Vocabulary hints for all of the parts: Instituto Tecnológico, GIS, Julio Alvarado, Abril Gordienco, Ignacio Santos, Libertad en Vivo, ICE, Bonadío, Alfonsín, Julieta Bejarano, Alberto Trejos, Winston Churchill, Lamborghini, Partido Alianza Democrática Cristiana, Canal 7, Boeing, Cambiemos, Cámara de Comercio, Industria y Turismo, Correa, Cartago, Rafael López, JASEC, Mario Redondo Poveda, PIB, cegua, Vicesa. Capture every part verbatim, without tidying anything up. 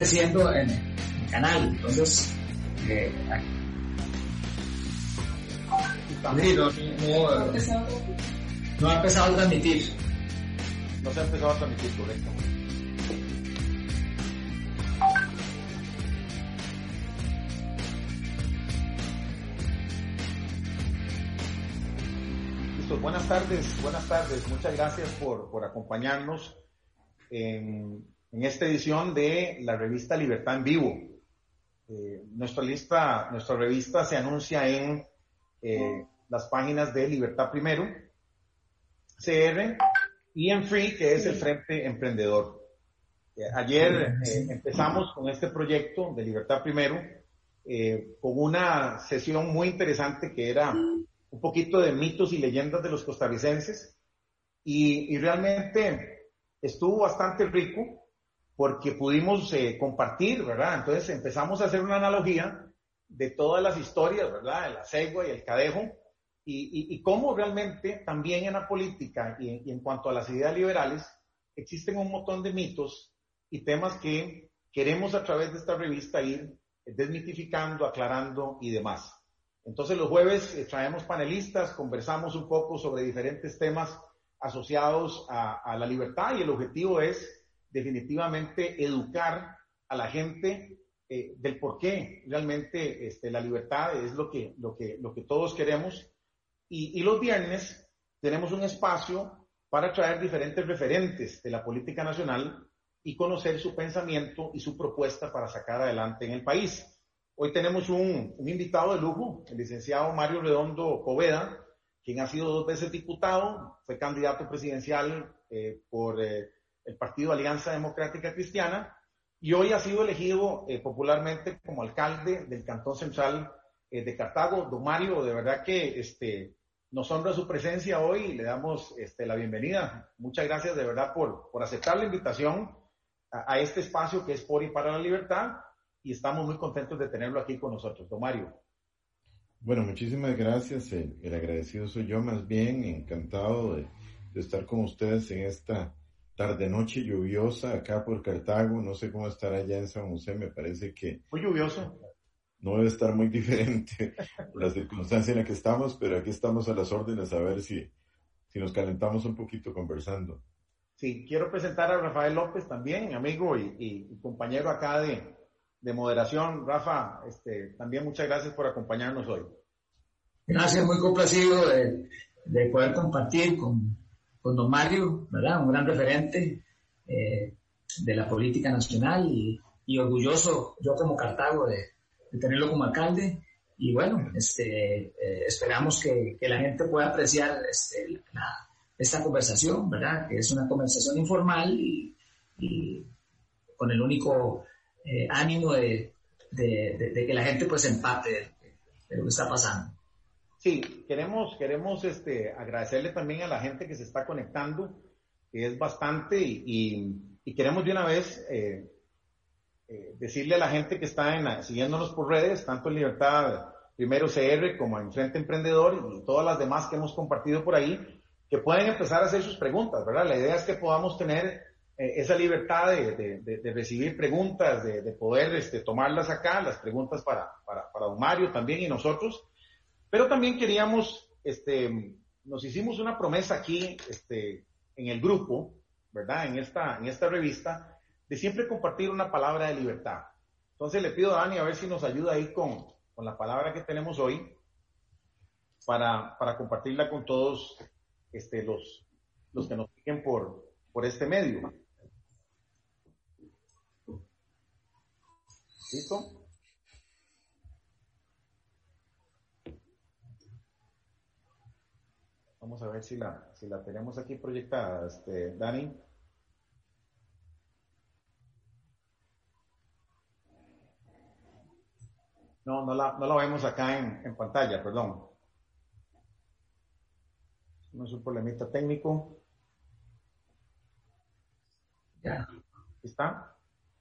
creciendo en el canal. Entonces, eh, también no, no, no ha empezado a transmitir. No se ha empezado a transmitir, correcto. Listo, buenas tardes, buenas tardes. Muchas gracias por, por acompañarnos en... en esta edición de la revista Libertad en Vivo. Eh, nuestra, lista, nuestra revista se anuncia en eh, las páginas de Libertad Primero, C R, y en Free, que es el Frente Emprendedor. Eh, ayer eh, empezamos con este proyecto de Libertad Primero, eh, con una sesión muy interesante que era un poquito de mitos y leyendas de los costarricenses, y, y realmente estuvo bastante rico, porque pudimos eh, compartir, ¿verdad? Entonces empezamos a hacer una analogía de todas las historias, ¿verdad? La cegua y el cadejo, y, y, y cómo realmente también en la política y, y en cuanto a las ideas liberales existen un montón de mitos y temas que queremos a través de esta revista ir desmitificando, aclarando y demás. Entonces los jueves eh, traemos panelistas, conversamos un poco sobre diferentes temas asociados a, a la libertad, y el objetivo es definitivamente educar a la gente eh, del por qué realmente este, la libertad es lo que, lo que, lo que todos queremos. Y, y los viernes tenemos un espacio para traer diferentes referentes de la política nacional y conocer su pensamiento y su propuesta para sacar adelante en el país. Hoy tenemos un, un invitado de lujo, el licenciado Mario Redondo Poveda, quien ha sido dos veces diputado, fue candidato presidencial eh, por... Eh, el Partido Alianza Democrática Cristiana, y hoy ha sido elegido eh, popularmente como alcalde del Cantón Central eh, de Cartago. Don Mario, de verdad que este, nos honra su presencia hoy y le damos este, la bienvenida. Muchas gracias de verdad por, por aceptar la invitación a, a este espacio que es por y para la libertad, y estamos muy contentos de tenerlo aquí con nosotros. Don Mario. Bueno, muchísimas gracias. El, el agradecido soy yo, más bien encantado de, de estar con ustedes en esta tarde-noche lluviosa acá por Cartago. No sé cómo estará allá en San José, me parece que... Muy lluvioso. No debe estar muy diferente por la circunstancia en la que estamos, pero aquí estamos a las órdenes, a ver si, si nos calentamos un poquito conversando. Sí, quiero presentar a Rafael López también, amigo y, y, y compañero acá de, de moderación. Rafa, este, también muchas gracias por acompañarnos hoy. Gracias, muy complacido de, de poder compartir con... con don Mario, ¿verdad? Un gran referente eh, de la política nacional, y, y orgulloso yo como Cartago de, de tenerlo como alcalde. Y bueno, este, eh, esperamos que, que la gente pueda apreciar este, la, esta conversación, ¿verdad? Que es una conversación informal y, y con el único eh, ánimo de, de, de, de que la gente pues empate de, de lo que está pasando. Sí, queremos, queremos este, agradecerle también a la gente que se está conectando, que es bastante, y, y, y queremos de una vez eh, eh, decirle a la gente que está en, siguiéndonos por redes, tanto en Libertad Primero C R como en Frente Emprendedor y todas las demás que hemos compartido por ahí, que pueden empezar a hacer sus preguntas, ¿verdad? La idea es que podamos tener eh, esa libertad de, de, de, de recibir preguntas, de, de poder este, tomarlas acá, las preguntas para, para, para don Mario también y nosotros. Pero también queríamos, este, nos hicimos una promesa aquí, este, en el grupo, ¿verdad? En esta, en esta revista, de siempre compartir una palabra de libertad. Entonces le pido a Dani a ver si nos ayuda ahí con, con la palabra que tenemos hoy para, para compartirla con todos, este, los, los que nos siguen por, por este medio. ¿Listo? Vamos a ver si la, si la tenemos aquí proyectada, este, Dani. No, no la, no la vemos acá en, en pantalla, perdón. No es un problemita técnico. Ya. ¿Está?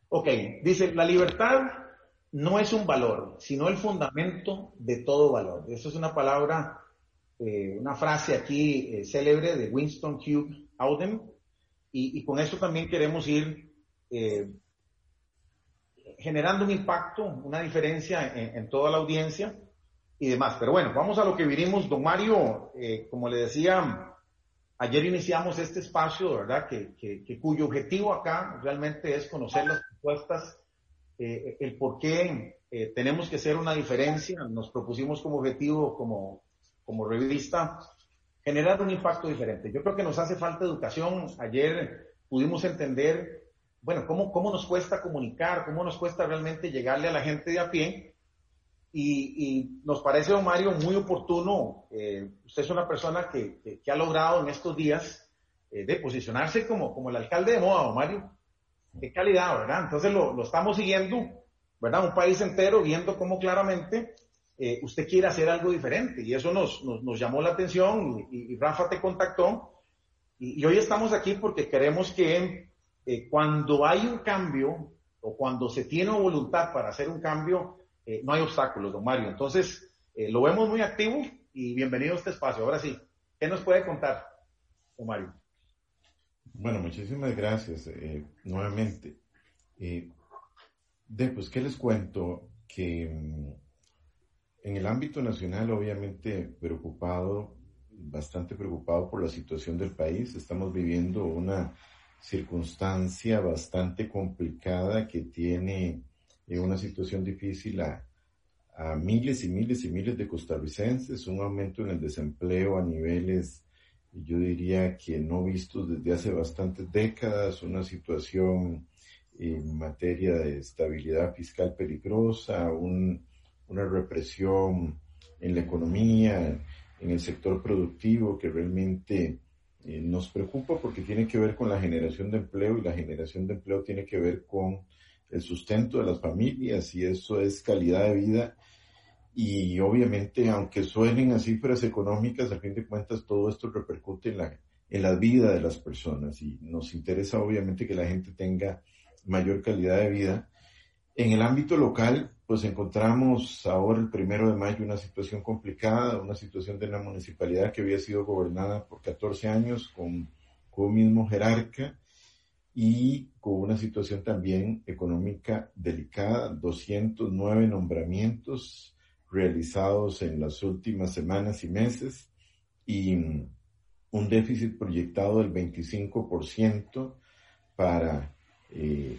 Ok, dice, la libertad no es un valor, sino el fundamento de todo valor. Eso es una palabra... Eh, una frase aquí eh, célebre de Winston Hugh Auden, y, y con eso también queremos ir eh, generando un impacto, una diferencia en, en toda la audiencia y demás. Pero bueno, vamos a lo que vinimos, don Mario. Eh, como le decía, ayer iniciamos este espacio, ¿verdad? Que, que, que cuyo objetivo acá realmente es conocer las propuestas, eh, el por qué eh, tenemos que hacer una diferencia. Nos propusimos como objetivo, como, como revista, generar un impacto diferente. Yo creo que nos hace falta educación. Ayer pudimos entender, bueno, cómo, cómo nos cuesta comunicar, cómo nos cuesta realmente llegarle a la gente de a pie. Y, y nos parece, don Mario, muy oportuno. Eh, usted es una persona que, que, que ha logrado en estos días eh, de posicionarse como, como el alcalde de moda, don Mario. Qué calidad, ¿verdad? Entonces lo, lo estamos siguiendo, ¿verdad? Un país entero viendo cómo claramente eh, usted quiere hacer algo diferente. Y eso nos, nos, nos llamó la atención y, y Rafa te contactó. Y, y hoy estamos aquí porque queremos que eh, cuando hay un cambio o cuando se tiene voluntad para hacer un cambio, Eh, no hay obstáculos, don Mario. Entonces, eh, lo vemos muy activo y bienvenido a este espacio. Ahora sí, ¿qué nos puede contar, don Mario? Bueno, muchísimas gracias eh, nuevamente. Eh, después, ¿qué les cuento? Que mmm, en el ámbito nacional, obviamente preocupado, bastante preocupado por la situación del país. Estamos viviendo una circunstancia bastante complicada que tiene en una situación difícil a, a miles y miles y miles de costarricenses, un aumento en el desempleo a niveles, yo diría que no vistos desde hace bastantes décadas, una situación en materia de estabilidad fiscal peligrosa, un, una represión en la economía, en el sector productivo que realmente eh, nos preocupa porque tiene que ver con la generación de empleo y la generación de empleo tiene que ver con el sustento de las familias y eso es calidad de vida y obviamente aunque suenen a cifras económicas, a fin de cuentas todo esto repercute en la, en la vida de las personas y nos interesa obviamente que la gente tenga mayor calidad de vida. En el ámbito local, pues encontramos ahora el primero de mayo una situación complicada, una situación de una municipalidad que había sido gobernada por catorce años con, con un mismo jerarca y con una situación también económica delicada, doscientos nueve nombramientos realizados en las últimas semanas y meses, y un déficit proyectado del veinticinco por ciento para, eh,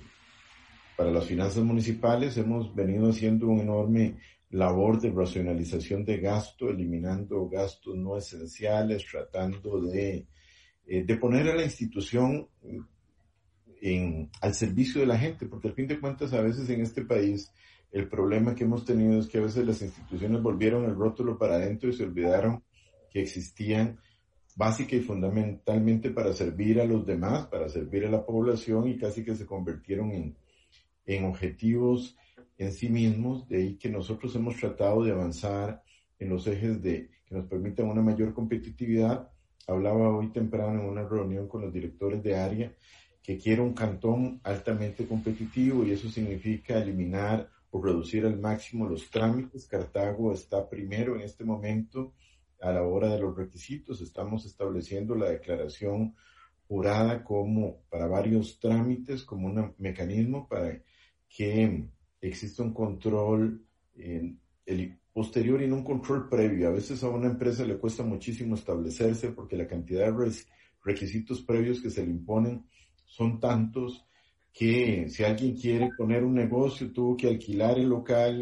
para las finanzas municipales. Hemos venido haciendo una enorme labor de racionalización de gasto, eliminando gastos no esenciales, tratando de, eh, de poner a la institución En, al servicio de la gente, porque al fin de cuentas a veces en este país el problema que hemos tenido es que a veces las instituciones volvieron el rótulo para adentro y se olvidaron que existían básica y fundamentalmente para servir a los demás, para servir a la población y casi que se convirtieron en, en objetivos en sí mismos, de ahí que nosotros hemos tratado de avanzar en los ejes de que nos permitan una mayor competitividad. Hablaba hoy temprano en una reunión con los directores de área que quiere un cantón altamente competitivo y eso significa eliminar o reducir al máximo los trámites. Cartago está primero en este momento a la hora de los requisitos. Estamos estableciendo la declaración jurada como para varios trámites, como un mecanismo para que exista un control en el posterior y no un control previo. A veces a una empresa le cuesta muchísimo establecerse porque la cantidad de requisitos previos que se le imponen son tantos que si alguien quiere poner un negocio, tuvo que alquilar el local,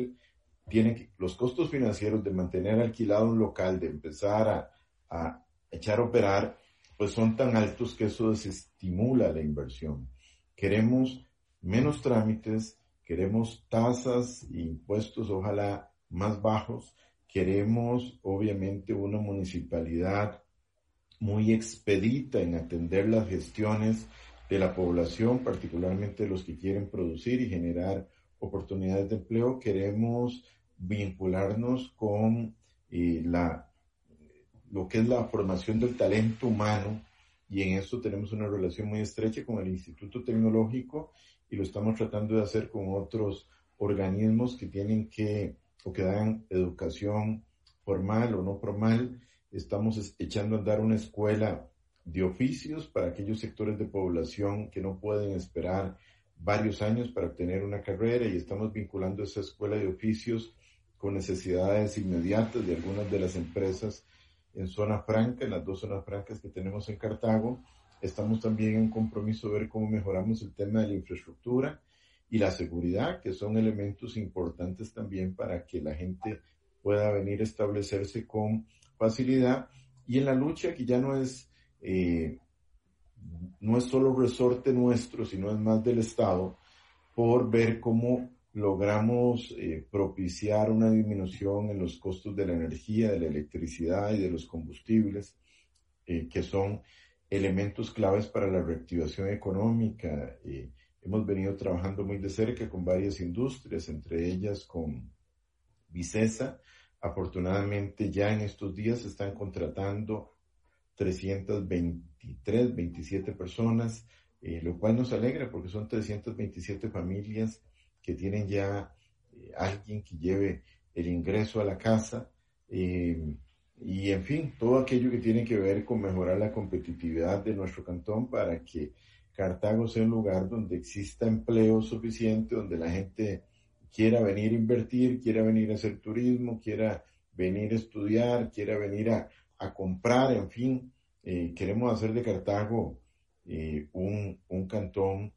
tiene que, los costos financieros de mantener alquilado un local, de empezar a, a echar a operar, pues son tan altos que eso desestimula la inversión. Queremos menos trámites, queremos tasas e impuestos, ojalá más bajos, queremos obviamente una municipalidad muy expedita en atender las gestiones de la población, particularmente los que quieren producir y generar oportunidades de empleo. Queremos vincularnos con eh, la lo que es la formación del talento humano y en eso tenemos una relación muy estrecha con el Instituto Tecnológico y lo estamos tratando de hacer con otros organismos que tienen que o que dan educación formal o no formal. Estamos echando a andar una escuela de oficios para aquellos sectores de población que no pueden esperar varios años para obtener una carrera y estamos vinculando esa escuela de oficios con necesidades inmediatas de algunas de las empresas en zona franca, en las dos zonas francas que tenemos en Cartago. Estamos también en compromiso de ver cómo mejoramos el tema de la infraestructura y la seguridad, que son elementos importantes también para que la gente pueda venir a establecerse con facilidad. Y en la lucha, que ya no es, eh, no es solo resorte nuestro, sino es más del Estado, por ver cómo logramos eh, propiciar una disminución en los costos de la energía, de la electricidad y de los combustibles, eh, que son elementos claves para la reactivación económica. Eh, hemos venido trabajando muy de cerca con varias industrias, entre ellas con Vicesa. Afortunadamente ya en estos días se están contratando trescientas veintitrés, veintisiete personas, eh, lo cual nos alegra porque son trescientas veintisiete familias que tienen ya eh, alguien que lleve el ingreso a la casa, eh, y en fin, todo aquello que tiene que ver con mejorar la competitividad de nuestro cantón para que Cartago sea un lugar donde exista empleo suficiente, donde la gente quiera venir a invertir, quiera venir a hacer turismo, quiera venir a estudiar, quiera venir a, a comprar, en fin. Eh, queremos hacer de Cartago eh, un, un cantón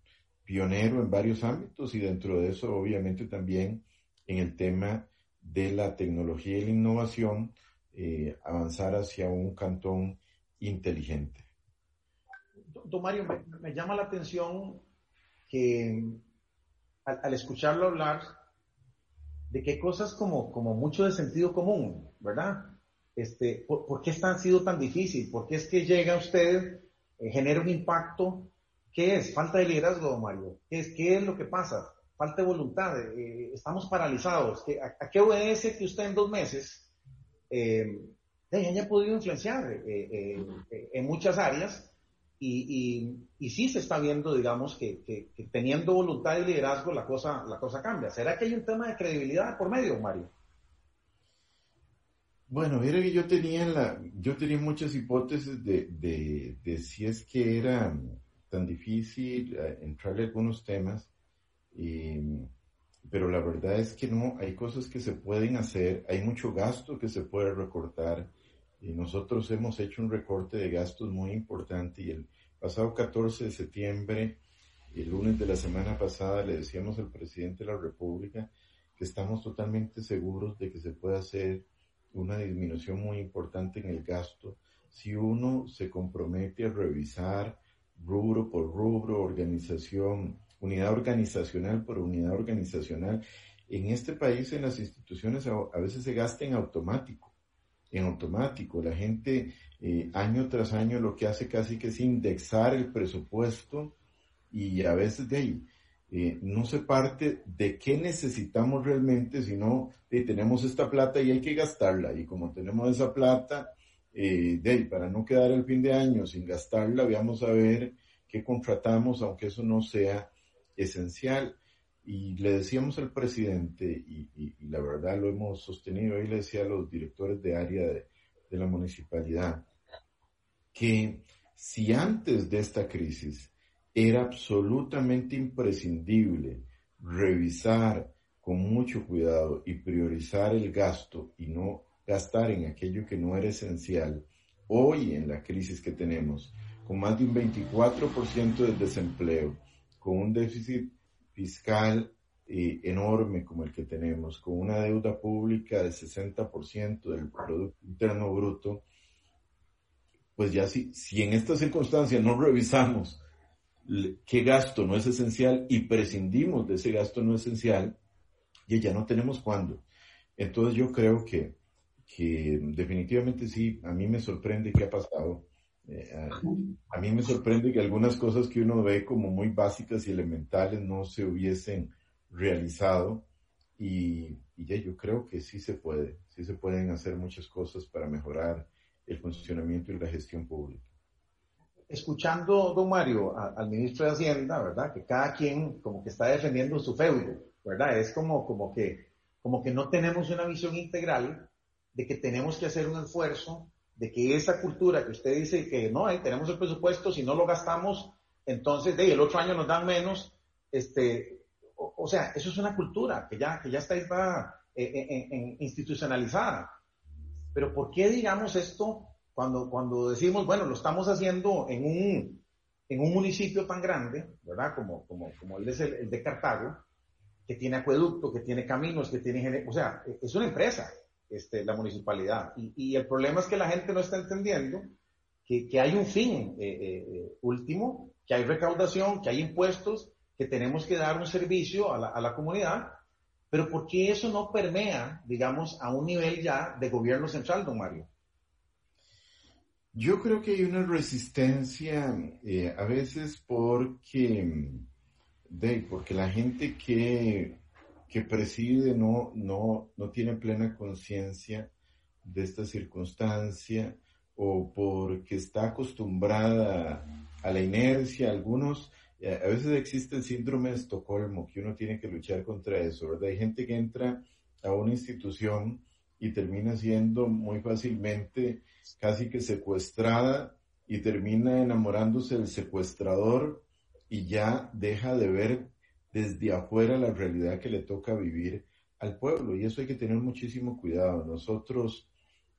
pionero en varios ámbitos y dentro de eso obviamente también en el tema de la tecnología y la innovación, eh, avanzar hacia un cantón inteligente. Don Mario, me, me llama la atención que al, al escucharlo hablar de que cosas como, como mucho de sentido común, ¿verdad? Este, ¿por, ¿Por qué han sido tan difícil? ¿Por qué es que llega usted, eh, genera un impacto? ¿Qué es? Falta de liderazgo, Mario. ¿Qué es, qué es lo que pasa? Falta de voluntad. Eh, estamos paralizados. ¿Qué, a, ¿A qué obedece que usted en dos meses eh, haya podido influenciar eh, eh, eh, en muchas áreas? Y, y, y sí se está viendo, digamos, que, que, que teniendo voluntad y liderazgo la cosa, la cosa cambia. ¿Será que hay un tema de credibilidad por medio, Mario? Bueno, mira que yo tenía, la, yo tenía muchas hipótesis de, de, de si es que era tan difícil entrarle a algunos temas, eh, pero la verdad es que no, hay cosas que se pueden hacer, hay mucho gasto que se puede recortar, y nosotros hemos hecho un recorte de gastos muy importante, y el pasado catorce de septiembre, el lunes de la semana pasada, le decíamos al presidente de la República que estamos totalmente seguros de que se puede hacer una disminución muy importante en el gasto, si uno se compromete a revisar rubro por rubro, organización, unidad organizacional por unidad organizacional. En este país, en las instituciones, a veces se gasta en automático, en automático. La gente eh, año tras año lo que hace casi que es indexar el presupuesto y a veces de ahí eh, no se parte de qué necesitamos realmente, sino de tenemos esta plata y hay que gastarla, y como tenemos esa plata, Eh, de ahí, para no quedar el fin de año sin gastarla, vamos a ver qué contratamos, aunque eso no sea esencial. Y le decíamos al presidente, y, y, y la verdad lo hemos sostenido, y le decía a los directores de área de, de la municipalidad, que si antes de esta crisis era absolutamente imprescindible revisar con mucho cuidado y priorizar el gasto y no gastar en aquello que no era esencial, hoy en la crisis que tenemos, con más de un veinticuatro por ciento de desempleo, con un déficit fiscal eh, enorme como el que tenemos, con una deuda pública del sesenta por ciento del Producto Interno Bruto, pues ya si, si en estas circunstancias no revisamos qué gasto no es esencial y prescindimos de ese gasto no esencial, y ya no tenemos cuándo. Entonces yo creo que que definitivamente sí, a mí me sorprende que ha pasado, eh, a, a mí me sorprende que algunas cosas que uno ve como muy básicas y elementales no se hubiesen realizado, y, y ya yo creo que sí se puede, sí se pueden hacer muchas cosas para mejorar el funcionamiento y la gestión pública. Escuchando, don Mario, a, al ministro de Hacienda, ¿verdad?, que cada quien como que está defendiendo su feudo, ¿verdad?, es como, como, que, como que no tenemos una visión integral de que tenemos que hacer un esfuerzo, de que esa cultura que usted dice que no, eh, tenemos el presupuesto, si no lo gastamos, entonces de, el otro año nos dan menos, este, o, o sea, eso es una cultura que ya, que ya está, está eh, en, en, institucionalizada. Pero ¿por qué digamos esto cuando, cuando decimos, bueno, lo estamos haciendo en un, en un municipio tan grande, ¿verdad? Como, como, como el, de, el de Cartago, que tiene acueducto, que tiene caminos, que tiene... O sea, es una empresa, este, la municipalidad. Y, y el problema es que la gente no está entendiendo que, que hay un fin eh, eh, último, que hay recaudación, que hay impuestos, que tenemos que dar un servicio a la, a la comunidad, pero ¿por qué eso no permea, digamos, a un nivel ya de gobierno central, don Mario? Yo creo que hay una resistencia eh, a veces porque, de, porque la gente que, que preside no, no, no tiene plena conciencia de esta circunstancia, o porque está acostumbrada a la inercia. Algunos, a veces existe el síndrome de Estocolmo, que uno tiene que luchar contra eso, ¿verdad? Hay gente que entra a una institución y termina siendo muy fácilmente casi que secuestrada, y termina enamorándose del secuestrador, y ya deja de ver desde afuera la realidad que le toca vivir al pueblo, y eso hay que tener muchísimo cuidado. Nosotros...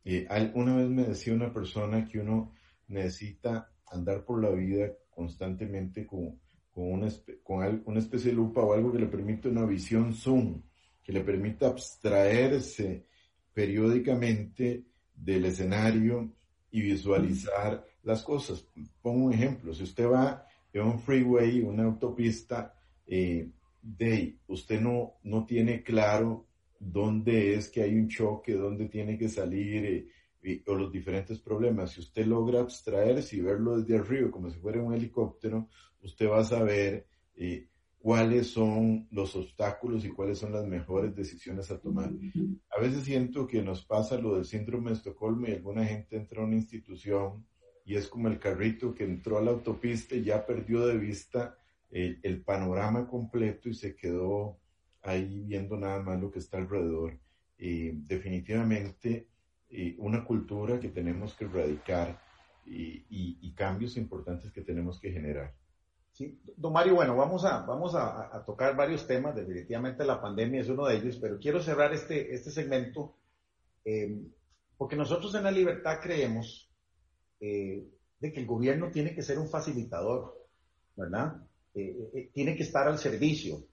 Eh, una vez me decía una persona que uno necesita andar por la vida constantemente con, con, una, con una especie de lupa o algo que le permita una visión zoom, que le permita abstraerse periódicamente del escenario y visualizar las cosas. Pongo un ejemplo: si usted va en un freeway, una autopista, eh, de, usted no, no tiene claro dónde es que hay un choque, dónde tiene que salir, eh, y, o los diferentes problemas. Si usted logra abstraerse y verlo desde arriba, como si fuera un helicóptero, usted va a saber eh, cuáles son los obstáculos y cuáles son las mejores decisiones a tomar. A veces siento que nos pasa lo del síndrome de Estocolmo, y alguna gente entra a una institución y es como el carrito que entró a la autopista y ya perdió de vista eh, el panorama completo y se quedó ahí viendo nada más lo que está alrededor. Eh, definitivamente eh, una cultura que tenemos que erradicar y, y, y cambios importantes que tenemos que generar. Sí, don Mario, bueno, vamos a, vamos a, a tocar varios temas, definitivamente la pandemia es uno de ellos, pero quiero cerrar este, este segmento eh, porque nosotros en La Libertad creemos eh, de que el gobierno tiene que ser un facilitador, ¿verdad? Eh, eh, tiene que estar al servicio.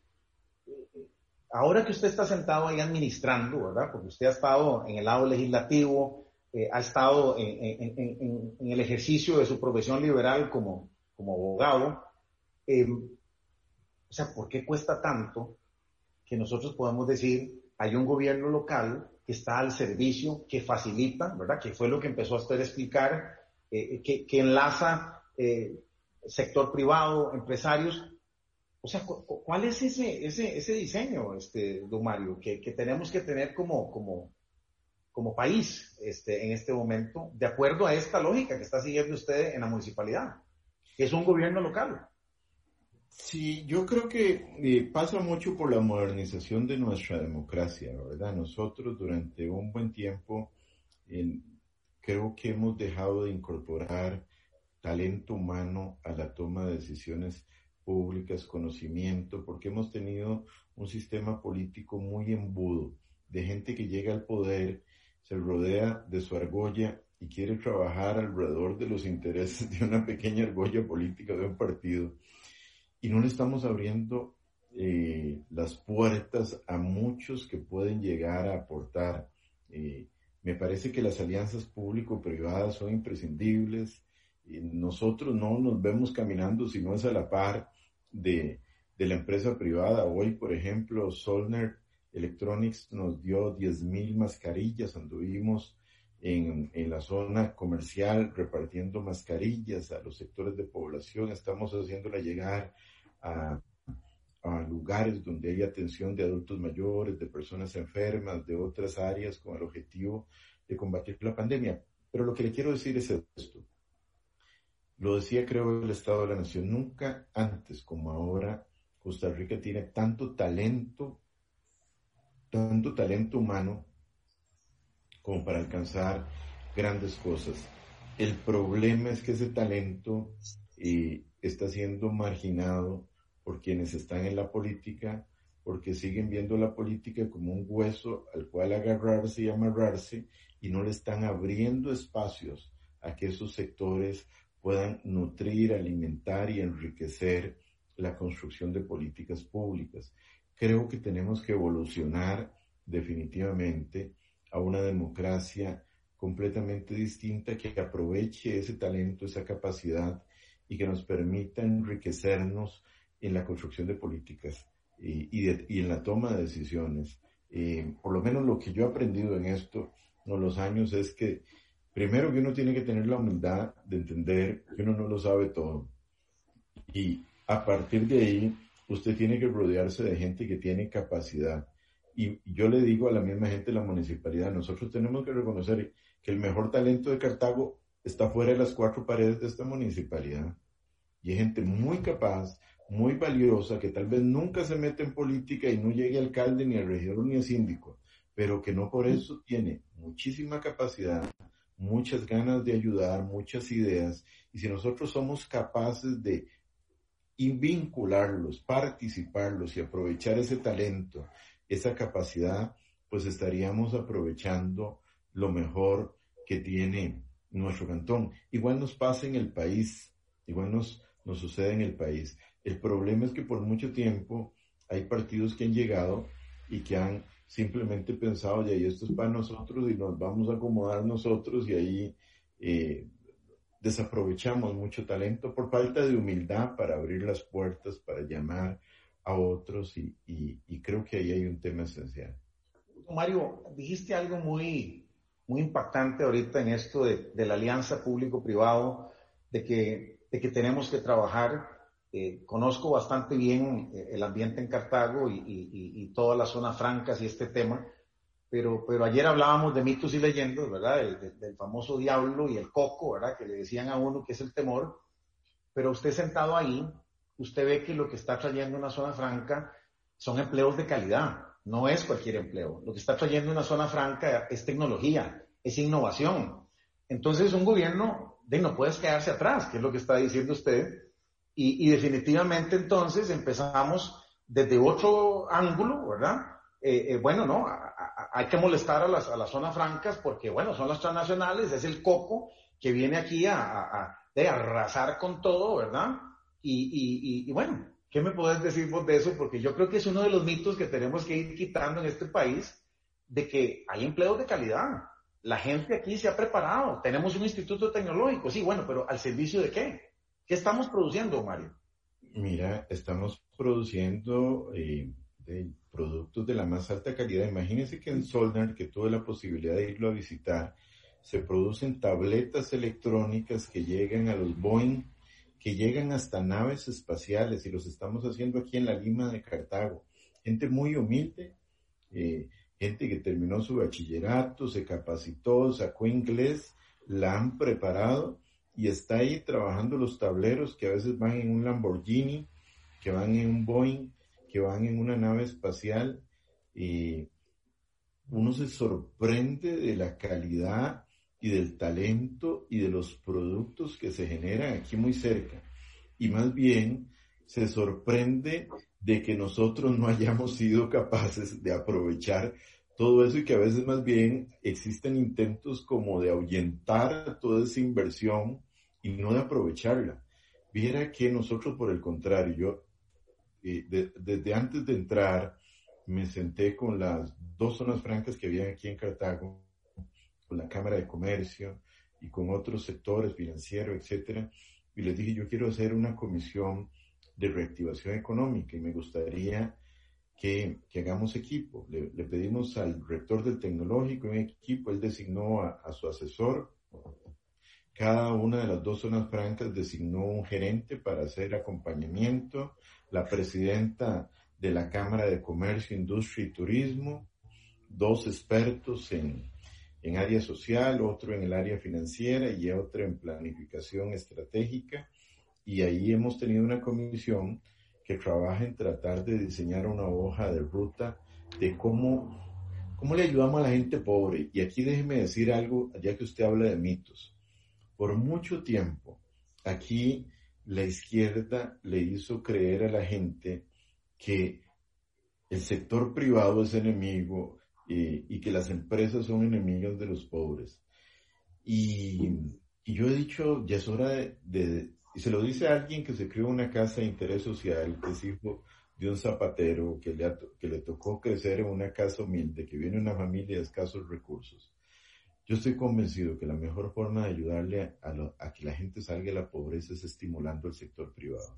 Ahora que usted está sentado ahí administrando, ¿verdad? Porque usted ha estado en el lado legislativo, eh, ha estado en, en, en, en el ejercicio de su profesión liberal como, como abogado. Eh, o sea, ¿por qué cuesta tanto que nosotros podamos decir hay un gobierno local que está al servicio, que facilita, ¿verdad? Que fue lo que empezó a usted a explicar, eh, que, que enlaza eh, sector privado, empresarios. O sea, ¿cuál es ese, ese, ese diseño, este, don Mario, que, que tenemos que tener como, como, como país, este, en este momento, de acuerdo a esta lógica que está siguiendo usted en la municipalidad, que es un gobierno local? Sí, yo creo que eh, pasa mucho por la modernización de nuestra democracia, ¿verdad? Nosotros durante un buen tiempo eh, creo que hemos dejado de incorporar talento humano a la toma de decisiones públicas, conocimiento, porque hemos tenido un sistema político muy embudo, de gente que llega al poder, se rodea de su argolla y quiere trabajar alrededor de los intereses de una pequeña argolla política de un partido, y no le estamos abriendo eh, las puertas a muchos que pueden llegar a aportar. Eh, me parece que las alianzas público-privadas son imprescindibles. Eh, nosotros no nos vemos caminando si no es a la par De, de la empresa privada. Hoy, por ejemplo, Solner Electronics nos dio diez mil mascarillas, anduvimos en, en la zona comercial repartiendo mascarillas a los sectores de población, estamos haciéndola llegar a, a lugares donde hay atención de adultos mayores, de personas enfermas, de otras áreas, con el objetivo de combatir la pandemia. Pero lo que le quiero decir es esto. Lo decía, creo, el Estado de la Nación: nunca antes como ahora Costa Rica tiene tanto talento, tanto talento humano como para alcanzar grandes cosas. El problema es que ese talento eh, está siendo marginado por quienes están en la política, porque siguen viendo la política como un hueso al cual agarrarse y amarrarse, y no le están abriendo espacios a que esos sectores puedan nutrir, alimentar y enriquecer la construcción de políticas públicas. Creo que tenemos que evolucionar definitivamente a una democracia completamente distinta que aproveche ese talento, esa capacidad y que nos permita enriquecernos en la construcción de políticas y, y, de, y en la toma de decisiones. Eh, por lo menos lo que yo he aprendido en esto, en los años, es que primero que uno tiene que tener la humildad de entender que uno no lo sabe todo. Y a partir de ahí, usted tiene que rodearse de gente que tiene capacidad. Y yo le digo a la misma gente de la municipalidad, nosotros tenemos que reconocer que el mejor talento de Cartago está fuera de las cuatro paredes de esta municipalidad. Y hay gente muy capaz, muy valiosa, que tal vez nunca se mete en política y no llegue a alcalde, ni a regidor, ni a síndico, pero que no por eso tiene muchísima capacidad, muchas ganas de ayudar, muchas ideas. Y si nosotros somos capaces de vincularlos, participarlos y aprovechar ese talento, esa capacidad, pues estaríamos aprovechando lo mejor que tiene nuestro cantón. Igual nos pasa en el país, igual nos, nos sucede en el país. El problema es que por mucho tiempo hay partidos que han llegado y que han simplemente pensado, oye, esto es para nosotros y nos vamos a acomodar nosotros, y ahí eh, desaprovechamos mucho talento por falta de humildad para abrir las puertas, para llamar a otros, y, y, y creo que ahí hay un tema esencial. Mario, dijiste algo muy, muy impactante ahorita en esto de, de la alianza público-privado, de que, de que tenemos que trabajar. Eh, conozco bastante bien el ambiente en Cartago y, y, y todas las zonas francas y este tema, pero, pero ayer hablábamos de mitos y leyendas, ¿verdad? El, de, del famoso diablo y el coco, ¿verdad? Que le decían a uno que es el temor, pero usted sentado ahí, usted ve que lo que está trayendo una zona franca son empleos de calidad, no es cualquier empleo. Lo que está trayendo una zona franca es tecnología, es innovación. Entonces un gobierno de no puedes quedarse atrás, que es lo que está diciendo usted, y, y definitivamente entonces empezamos desde otro ángulo, ¿verdad? Eh, eh, bueno, no, a, a, hay que molestar a las, a las zonas francas porque, bueno, son las transnacionales, es el coco que viene aquí a, a, a de arrasar con todo, ¿verdad? Y, y, y, y bueno, ¿qué me podés decir vos de eso? Porque yo creo que es uno de los mitos que tenemos que ir quitando en este país, de que hay empleos de calidad. La gente aquí se ha preparado. Tenemos un instituto tecnológico, sí, bueno, pero ¿al servicio de qué? ¿Qué estamos produciendo, Mario? Mira, estamos produciendo eh, de productos de la más alta calidad. Imagínense que en Solner, que tuve la posibilidad de irlo a visitar, se producen tabletas electrónicas que llegan a los Boeing, que llegan hasta naves espaciales, y los estamos haciendo aquí en la Lima de Cartago. Gente muy humilde, eh, gente que terminó su bachillerato, se capacitó, sacó inglés, la han preparado y está ahí trabajando los tableros que a veces van en un Lamborghini, que van en un Boeing, que van en una nave espacial. Eh, uno se sorprende de la calidad y del talento y de los productos que se generan aquí muy cerca, y más bien se sorprende de que nosotros no hayamos sido capaces de aprovechar todo eso, y que a veces más bien existen intentos como de ahuyentar toda esa inversión y no de aprovecharla. Viera que nosotros, por el contrario, yo eh, de, desde antes de entrar me senté con las dos zonas francas que había aquí en Cartago, con la Cámara de Comercio y con otros sectores financieros, etcétera, y les dije, yo quiero hacer una comisión de reactivación económica y me gustaría que, que hagamos equipo. Le, le pedimos al rector del tecnológico un equipo, él designó a, a su asesor. Cada una de las dos zonas francas designó un gerente para hacer acompañamiento, la presidenta de la Cámara de Comercio, Industria y Turismo, dos expertos en en área social, otro en el área financiera y otro en planificación estratégica, y ahí hemos tenido una comisión que trabaja en tratar de diseñar una hoja de ruta de cómo, cómo le ayudamos a la gente pobre. Y aquí déjeme decir algo, ya que usted habla de mitos. Por mucho tiempo, aquí la izquierda le hizo creer a la gente que el sector privado es enemigo eh, y que las empresas son enemigas de los pobres. Y, y yo he dicho, ya es hora de, de... Y se lo dice a alguien que se creó una casa de interés social, que es hijo de un zapatero, que le, que le tocó crecer en una casa humilde, que viene de una familia de escasos recursos. Yo estoy convencido que la mejor forma de ayudarle a, a, lo, a que la gente salga de la pobreza es estimulando el sector privado.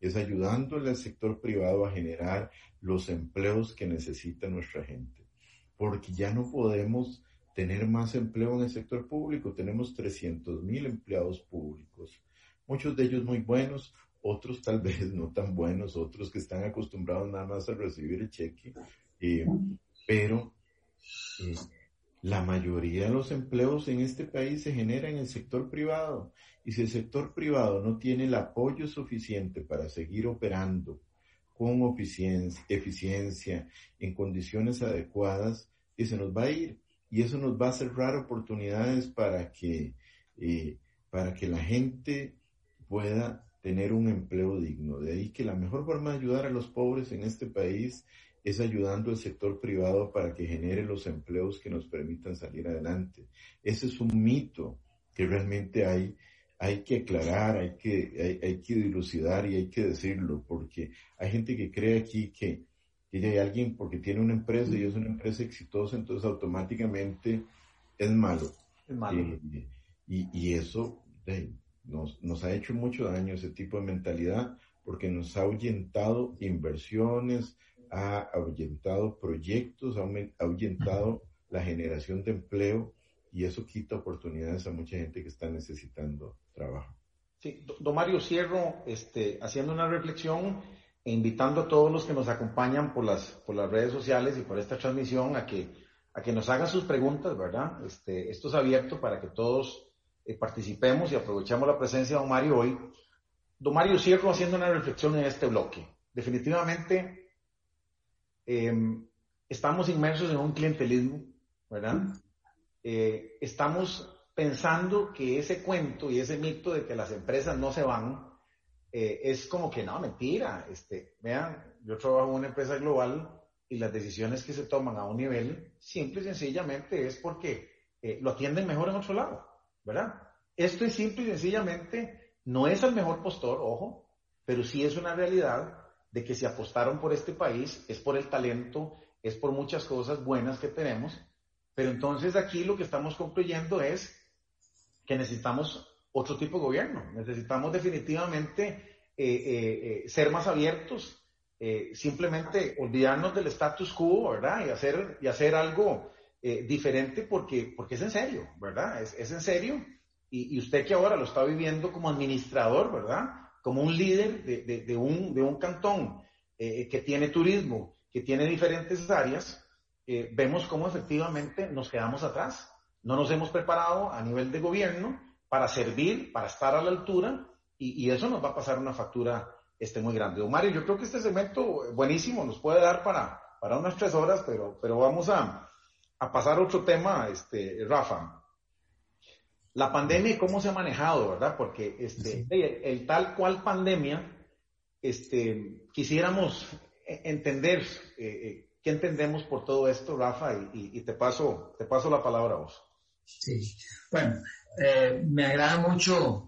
Es ayudándole al sector privado a generar los empleos que necesita nuestra gente. Porque ya no podemos tener más empleo en el sector público. Tenemos trescientos mil empleados públicos. Muchos de ellos muy buenos, otros tal vez no tan buenos, otros que están acostumbrados nada más a recibir el cheque. Eh, pero... Eh, La mayoría de los empleos en este país se generan en el sector privado. Y si el sector privado no tiene el apoyo suficiente para seguir operando con eficiencia, en condiciones adecuadas, y se nos va a ir. Y eso nos va a cerrar oportunidades para que, eh, para que la gente pueda tener un empleo digno. De ahí que la mejor forma de ayudar a los pobres en este país es ayudando al sector privado para que genere los empleos que nos permitan salir adelante. Ese es un mito que realmente hay, hay que aclarar, hay que, hay, hay que dilucidar y hay que decirlo, porque hay gente que cree aquí que, que hay alguien porque tiene una empresa y es una empresa exitosa, entonces automáticamente es malo. Es malo. Eh, y, y eso eh, nos, nos ha hecho mucho daño ese tipo de mentalidad, porque nos ha ahuyentado inversiones, ha ahuyentado proyectos, ha ahuyentado la generación de empleo, y eso quita oportunidades a mucha gente que está necesitando trabajo. Sí, don Mario, cierro este, haciendo una reflexión e invitando a todos los que nos acompañan por las, por las redes sociales y por esta transmisión a que, a que nos hagan sus preguntas, ¿verdad? Este, esto es abierto para que todos eh, participemos y aprovechamos la presencia de don Mario hoy. Don Mario, cierro haciendo una reflexión en este bloque. Definitivamente... Eh, estamos inmersos en un clientelismo, ¿verdad? Eh, estamos pensando que ese cuento y ese mito de que las empresas no se van eh, es como que no, mentira. Este, vean, yo trabajo en una empresa global y las decisiones que se toman a un nivel simple y sencillamente es porque eh, lo atienden mejor en otro lado, ¿verdad? Esto es simple y sencillamente, no es el mejor postor, ojo, pero sí es una realidad de que si apostaron por este país, es por el talento, es por muchas cosas buenas que tenemos, pero entonces aquí lo que estamos concluyendo es que necesitamos otro tipo de gobierno, necesitamos definitivamente eh, eh, eh, ser más abiertos, eh, simplemente olvidarnos del status quo, ¿verdad? Y hacer, y hacer algo eh, diferente porque, porque es en serio, ¿verdad? Es, es en serio, y, y usted que ahora lo está viviendo como administrador, ¿verdad?, como un líder de, de, de, un, de un cantón eh, que tiene turismo, que tiene diferentes áreas, eh, vemos cómo efectivamente nos quedamos atrás. No nos hemos preparado a nivel de gobierno para servir, para estar a la altura, y, y eso nos va a pasar una factura este, muy grande. Don Mario, yo creo que este segmento buenísimo nos puede dar para, para unas tres horas, pero, pero vamos a, a pasar a otro tema, este, Rafa. La pandemia y cómo se ha manejado, ¿verdad? Porque este, sí. el, el tal cual pandemia, este, quisiéramos entender, eh, ¿qué entendemos por todo esto, Rafa? Y, y, y te paso, te paso la palabra a vos. Sí, bueno, eh, me agrada mucho,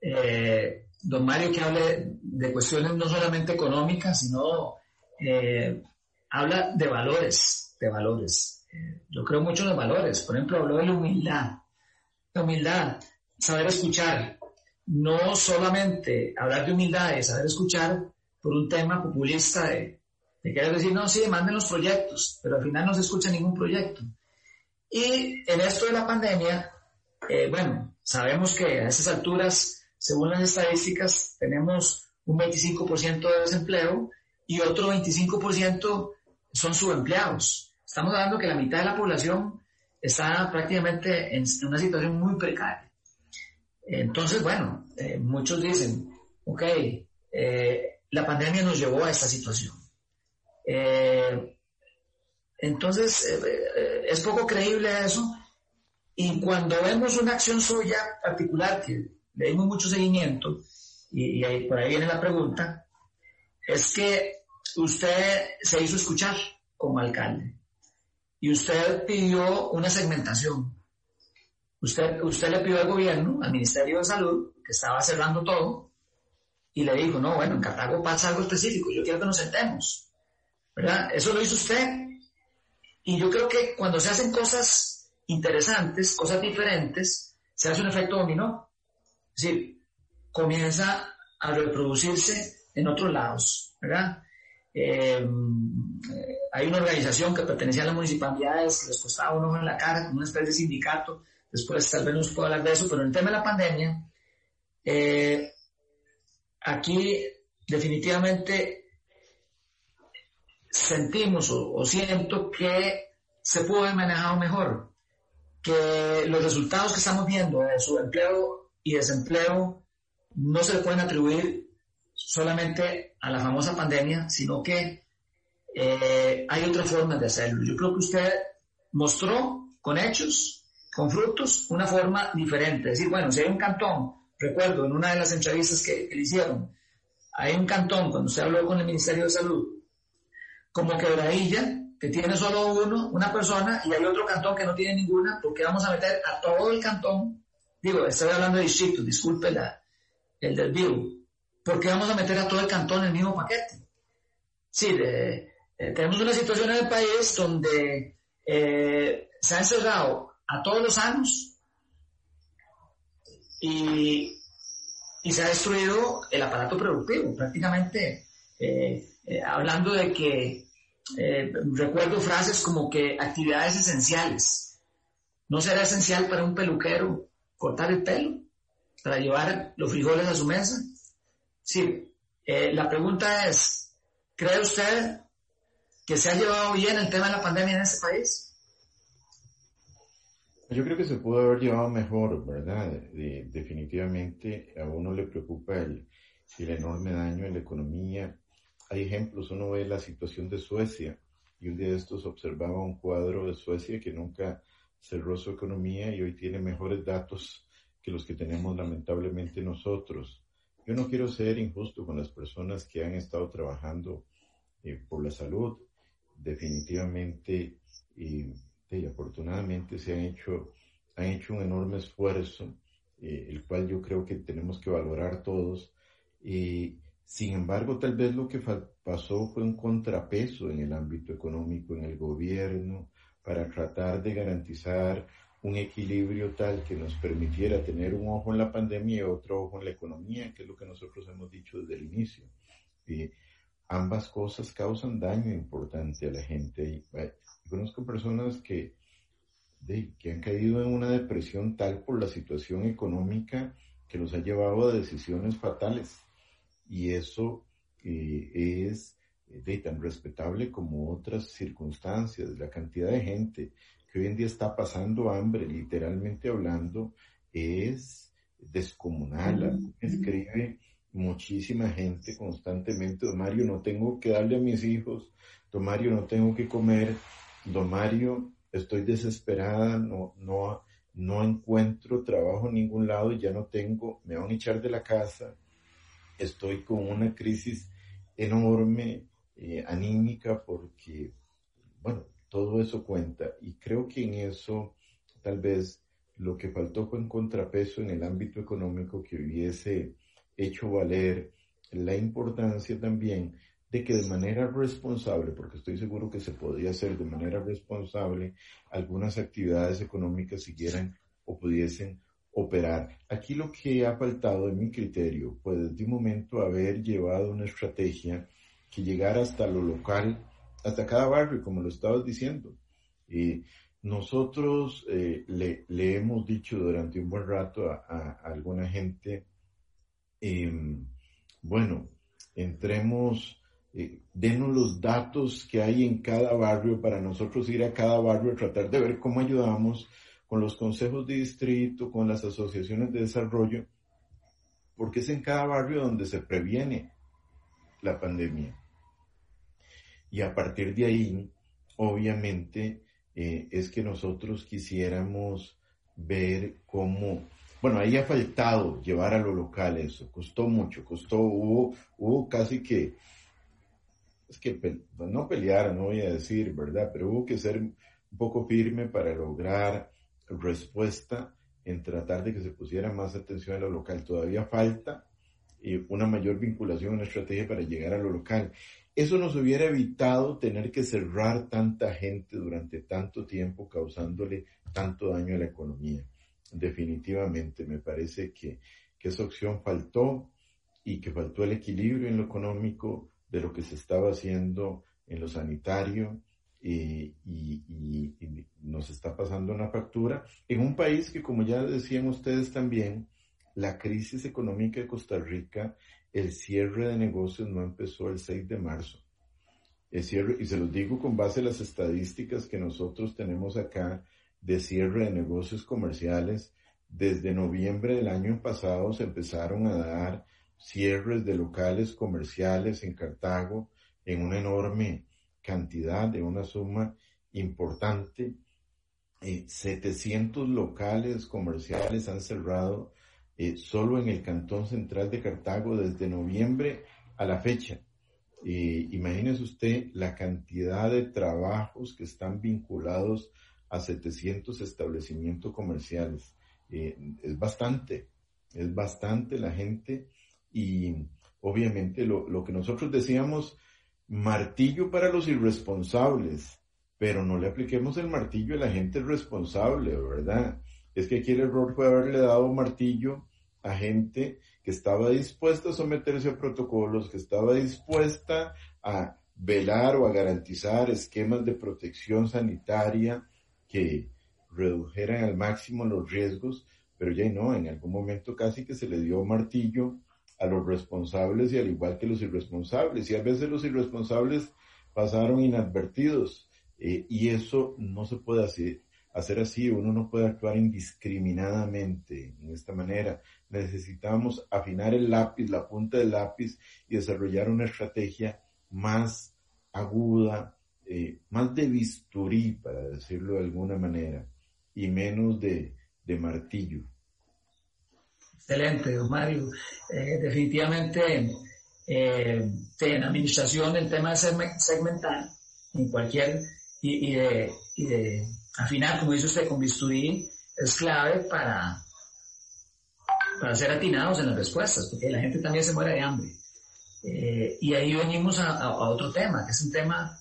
eh, don Mario, que hable de cuestiones no solamente económicas, sino eh, habla de valores, de valores. Eh, yo creo mucho en los valores. Por ejemplo, habló de la humildad. La humildad, saber escuchar, no solamente hablar de humildad, es saber escuchar por un tema populista de, de querer decir, no, sí, manden los proyectos, pero al final no se escucha ningún proyecto. Y en esto de la pandemia, eh, bueno, sabemos que a estas alturas, según las estadísticas, tenemos un veinticinco por ciento de desempleo y otro veinticinco por ciento son subempleados. Estamos hablando que la mitad de la población está prácticamente en una situación muy precaria. Entonces, bueno, eh, muchos dicen, ok, eh, la pandemia nos llevó a esta situación. Eh, entonces, eh, es poco creíble eso. Y cuando vemos una acción suya particular, que le dimos mucho seguimiento, y, y ahí, por ahí viene la pregunta, es que usted se hizo escuchar como alcalde y usted pidió una segmentación. Usted, usted le pidió al gobierno, al Ministerio de Salud, que estaba cerrando todo, y le dijo, no, bueno, en Cartago pasa algo específico, yo quiero que nos sentemos, ¿verdad? Eso lo hizo usted. Y yo creo que cuando se hacen cosas interesantes, cosas diferentes, se hace un efecto dominó. Es decir, comienza a reproducirse en otros lados, ¿verdad? Eh, hay una organización que pertenecía a las municipalidades, que les costaba un ojo en la cara, como una especie de sindicato. Después tal vez nos pueda hablar de eso, pero en el tema de la pandemia, eh, aquí definitivamente sentimos o, o siento que se pudo haber manejado mejor, que los resultados que estamos viendo de subempleo y desempleo no se le pueden atribuir solamente a la famosa pandemia, sino que eh, hay otras formas de hacerlo. Yo creo que usted mostró con hechos, con frutos, una forma diferente. Es decir, bueno, si hay un cantón, recuerdo en una de las entrevistas que, que le hicieron, hay un cantón, cuando usted habló con el Ministerio de Salud, como Quebradilla, que tiene solo uno, una persona, y hay otro cantón que no tiene ninguna, porque vamos a meter a todo el cantón, digo, estoy hablando de distritos, disculpe la, el desvío, porque vamos a meter a todo el cantón en el mismo paquete. Sí, de, de, tenemos una situación en el país donde eh, se han cerrado a todos los años y, y se ha destruido el aparato productivo, prácticamente. Eh, Eh, hablando de que eh, recuerdo frases como que actividades esenciales. ¿No será esencial para un peluquero cortar el pelo para llevar los frijoles a su mesa? Sí, eh, la pregunta es, ¿cree usted que se ha llevado bien el tema de la pandemia en este país? Yo creo que se pudo haber llevado mejor, ¿verdad? De, definitivamente a uno le preocupa el, el enorme daño en la economía. Hay ejemplos, uno ve la situación de Suecia y un día de estos observaba un cuadro de Suecia que nunca cerró su economía y hoy tiene mejores datos que los que tenemos lamentablemente nosotros. Yo no quiero ser injusto con las personas que han estado trabajando eh, por la salud. Definitivamente y, y afortunadamente se han hecho, han hecho un enorme esfuerzo, eh, el cual yo creo que tenemos que valorar todos y sin embargo, tal vez lo que fa- pasó fue un contrapeso en el ámbito económico, en el gobierno, para tratar de garantizar un equilibrio tal que nos permitiera tener un ojo en la pandemia y otro ojo en la economía, que es lo que nosotros hemos dicho desde el inicio. Eh, ambas cosas causan daño importante a la gente. Y, eh, conozco personas que, de, que han caído en una depresión tal por la situación económica que los ha llevado a decisiones fatales. Y eso eh, es de, tan respetable como otras circunstancias. La cantidad de gente que hoy en día está pasando hambre, literalmente hablando, es descomunal. A mí me escribe muchísima gente constantemente, don Mario, no tengo que darle a mis hijos, don Mario, no tengo que comer, don Mario, estoy desesperada, no, no, no encuentro trabajo en ningún lado, ya no tengo, me van a echar de la casa. Estoy con una crisis enorme, eh, anímica, porque, bueno, todo eso cuenta. Y creo que en eso, tal vez, lo que faltó fue un contrapeso en el ámbito económico que hubiese hecho valer la importancia también de que de manera responsable, porque estoy seguro que se podía hacer de manera responsable, algunas actividades económicas siguieran o pudiesen operar. Aquí lo que ha faltado, en mi criterio, fue desde un momento haber llevado una estrategia que llegara hasta lo local, hasta cada barrio, como lo estabas diciendo. Eh, nosotros eh, le, le hemos dicho durante un buen rato a, a, a alguna gente, eh, bueno, entremos, eh, denos los datos que hay en cada barrio para nosotros ir a cada barrio y tratar de ver cómo ayudamos con los consejos de distrito, con las asociaciones de desarrollo, porque es en cada barrio donde se previene la pandemia. Y a partir de ahí, obviamente, eh, es que nosotros quisiéramos ver cómo Bueno, ahí ha faltado llevar a lo local eso, costó mucho, costó, hubo, hubo casi que, es que pe, no pelear, no voy a decir, ¿verdad? Pero hubo que ser un poco firme para lograr respuesta en tratar de que se pusiera más atención a lo local. Todavía falta eh, una mayor vinculación, una estrategia para llegar a lo local. Eso nos hubiera evitado tener que cerrar tanta gente durante tanto tiempo, causándole tanto daño a la economía. Definitivamente, me parece que, que esa opción faltó y que faltó el equilibrio en lo económico de lo que se estaba haciendo en lo sanitario eh, y, y, y nos está pasando una factura en un país que, como ya decían ustedes también, la crisis económica de Costa Rica, el cierre de negocios no empezó el seis de marzo. El cierre, y se los digo con base a las estadísticas que nosotros tenemos acá, de cierre de negocios comerciales, desde noviembre del año pasado se empezaron a dar cierres de locales comerciales en Cartago en una enorme cantidad, de una suma importante. Eh, setecientos locales comerciales han cerrado eh, solo en el Cantón Central de Cartago desde noviembre a la fecha. Eh, imagínese usted la cantidad de trabajos que están vinculados a setecientos establecimientos comerciales. Eh, es bastante, es bastante la gente y obviamente lo, lo que nosotros decíamos, martillo para los irresponsables, pero no le apliquemos el martillo a la gente responsable, ¿verdad? Es que aquí el error fue haberle dado martillo a gente que estaba dispuesta a someterse a protocolos, que estaba dispuesta a velar o a garantizar esquemas de protección sanitaria que redujeran al máximo los riesgos, pero ya no, en algún momento casi que se le dio martillo a los responsables y al igual que los irresponsables, y a veces los irresponsables pasaron inadvertidos, eh, y eso no se puede hacer, hacer así, uno no puede actuar indiscriminadamente en esta manera, necesitamos afinar el lápiz, la punta del lápiz y desarrollar una estrategia más aguda, Eh, más de bisturí, para decirlo de alguna manera, y menos de, de martillo. Excelente, don Mario. Eh, definitivamente, eh, en administración, el tema de segmentar, en cualquier, y, y, de, y de afinar, como dice usted, con bisturí, es clave para, para ser atinados en las respuestas, porque la gente también se muere de hambre. Eh, y ahí venimos a, a, a otro tema, que es un tema.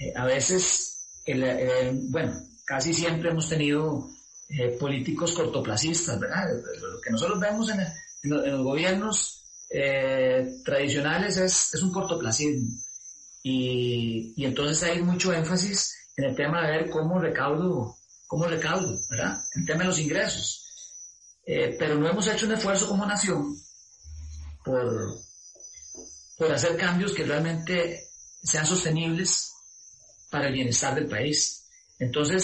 Eh, a veces, el, el, bueno, casi siempre hemos tenido eh, políticos cortoplacistas, ¿verdad? Lo que nosotros vemos en, el, en, los, en los gobiernos eh, tradicionales es, es un cortoplacismo. Y, y entonces hay mucho énfasis en el tema de ver cómo recaudo, cómo recaudo, ¿verdad? El tema de los ingresos. Eh, pero no hemos hecho un esfuerzo como nación por, por hacer cambios que realmente sean sostenibles para el bienestar del país. Entonces,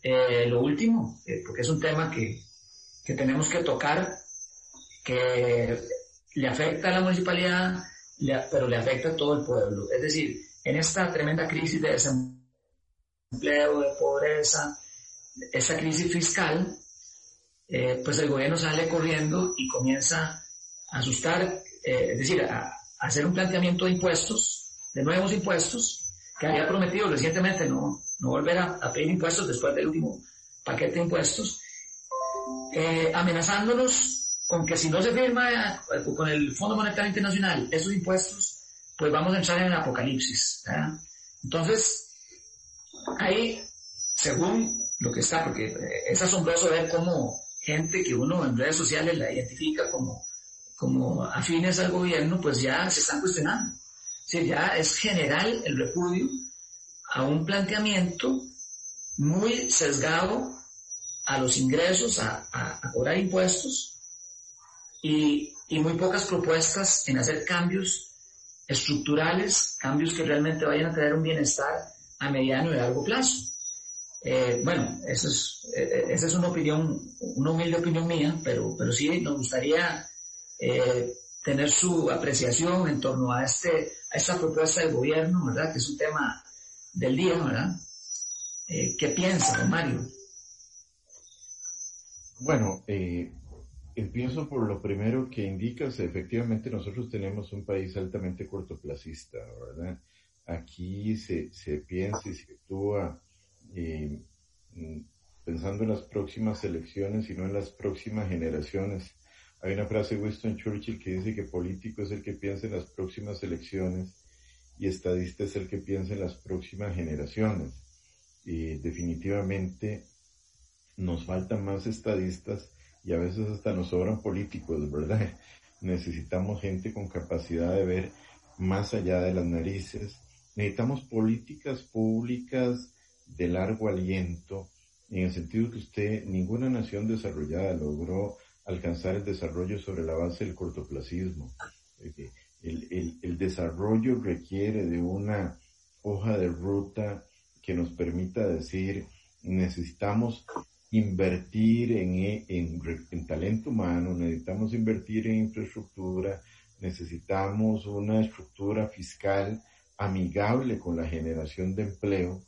eh, lo último, eh, porque es un tema que, que tenemos que tocar, que le afecta a la municipalidad, le, pero le afecta a todo el pueblo. Es decir, en esta tremenda crisis de desempleo, de pobreza, esta crisis fiscal, eh, pues el gobierno sale corriendo y comienza a asustar, eh, es decir, a, a hacer un planteamiento de impuestos, de nuevos impuestos, que había prometido recientemente no, no volver a, a pedir impuestos después del último paquete de impuestos, eh, amenazándonos con que si no se firma con el Fondo Monetario Internacional esos impuestos, pues vamos a entrar en el apocalipsis, ¿verdad? Entonces, ahí, según lo que está, porque es asombroso ver cómo gente que uno en redes sociales la identifica como, como afines al gobierno, pues ya se están cuestionando. Sí, ya es general el repudio a un planteamiento muy sesgado a los ingresos, a, a, a cobrar impuestos y, y muy pocas propuestas en hacer cambios estructurales, cambios que realmente vayan a traer un bienestar a mediano y largo plazo. Eh, bueno, eso es, eh, esa es una opinión, una humilde opinión mía, pero, pero sí nos gustaría eh, tener su apreciación en torno a este a esta propuesta del gobierno, ¿verdad? Que es un tema del día, ¿verdad? Eh, ¿Qué piensa, don Mario? Bueno, eh, Empiezo por lo primero que indicas. Efectivamente, nosotros tenemos un país altamente cortoplacista, ¿verdad? Aquí se, se piensa y se actúa eh, pensando en las próximas elecciones y no en las próximas generaciones. Hay una frase de Winston Churchill que dice que político es el que piensa en las próximas elecciones y estadista es el que piensa en las próximas generaciones. Eh, definitivamente nos faltan más estadistas y a veces hasta nos sobran políticos, ¿verdad? Necesitamos gente con capacidad de ver más allá de las narices. Necesitamos políticas públicas de largo aliento, en el sentido que usted, ninguna nación desarrollada logró alcanzar el desarrollo sobre la base del cortoplacismo. El, el, el desarrollo requiere de una hoja de ruta que nos permita decir, necesitamos invertir en, en, en talento humano, necesitamos invertir en infraestructura, necesitamos una estructura fiscal amigable con la generación de empleo,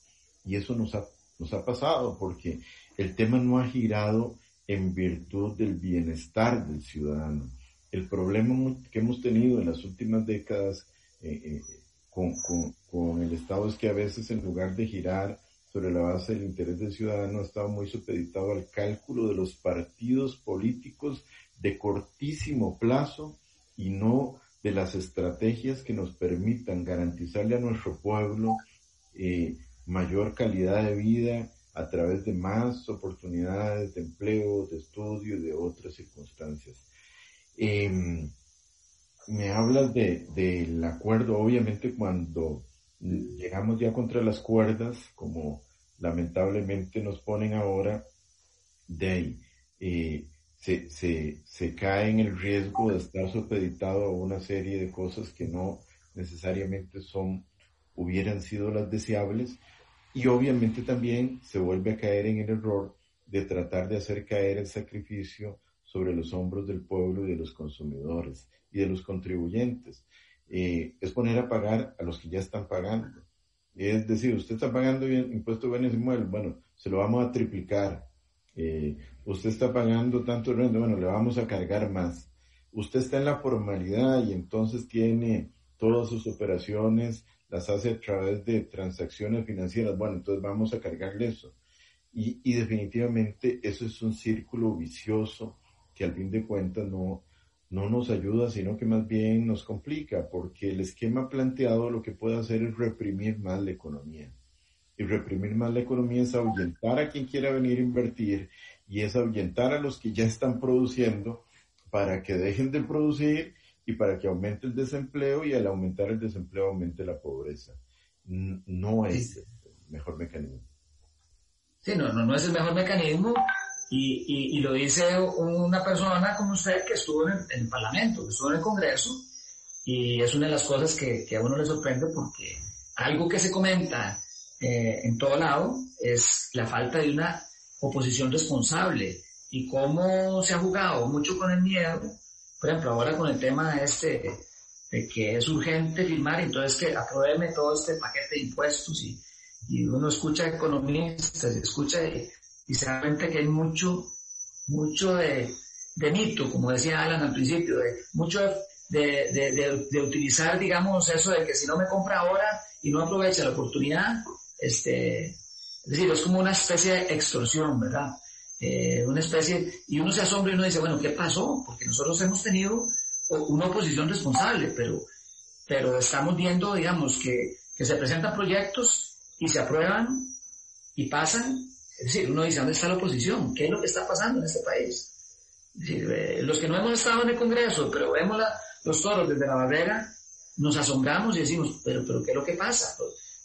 y eso nos ha, nos ha pasado porque el tema no ha girado en virtud del bienestar del ciudadano. El problema que hemos tenido en las últimas décadas eh, eh, con, con, con el Estado es que a veces, en lugar de girar sobre la base del interés del ciudadano, ha estado muy supeditado al cálculo de los partidos políticos de cortísimo plazo y no de las estrategias que nos permitan garantizarle a nuestro pueblo eh, mayor calidad de vida a través de más oportunidades de empleo, de estudio y de otras circunstancias. Eh, me hablas de, del acuerdo. Obviamente, cuando llegamos ya contra las cuerdas, como lamentablemente nos ponen ahora, de ahí eh, se, se, se cae en el riesgo de estar supeditado a una serie de cosas que no necesariamente son, hubieran sido las deseables, y obviamente también se vuelve a caer en el error de tratar de hacer caer el sacrificio sobre los hombros del pueblo y de los consumidores y de los contribuyentes. Eh, es poner a pagar a los que ya están pagando. Es decir, usted está pagando bien, impuesto de bienes inmuebles, bueno, se lo vamos a triplicar. Eh, usted está pagando tanto renta, bueno, le vamos a cargar más. Usted está en la formalidad y entonces tiene todas sus operaciones, las hace a través de transacciones financieras, bueno, entonces vamos a cargarle eso. Y, y definitivamente eso es un círculo vicioso que al fin de cuentas no... no nos ayuda, sino que más bien nos complica, porque el esquema planteado lo que puede hacer es reprimir más la economía. Y reprimir más la economía es ahuyentar a quien quiera venir a invertir, y es ahuyentar a los que ya están produciendo para que dejen de producir y para que aumente el desempleo, y al aumentar el desempleo aumente la pobreza. No es el mejor mecanismo. Sí, no, no, no es el mejor mecanismo. Y, y, y lo dice una persona como usted que estuvo en el, en el Parlamento, que estuvo en el Congreso, y es una de las cosas que, que a uno le sorprende, porque algo que se comenta eh, en todo lado es la falta de una oposición responsable y cómo se ha jugado mucho con el miedo. Por ejemplo, ahora con el tema este de que es urgente firmar, entonces que apruebe todo este paquete de impuestos, y, y uno escucha economistas, escucha... De, y se da cuenta que hay mucho, mucho de, de mito, como decía Alan al principio, de, mucho de, de, de, de utilizar, digamos, eso de que si no me compra ahora y no aprovecha la oportunidad, este, es decir, es como una especie de extorsión, ¿verdad? Eh, una especie, y uno se asombra y uno dice, bueno, ¿qué pasó? Porque nosotros hemos tenido una oposición responsable, pero, pero estamos viendo, digamos, que, que se presentan proyectos y se aprueban y pasan. Es decir, uno dice, ¿dónde está la oposición? ¿Qué es lo que está pasando en este país? Es decir, eh, los que no hemos estado en el Congreso, pero vemos la, los toros desde la barrera, nos asombramos y decimos, ¿pero, pero qué es lo que pasa?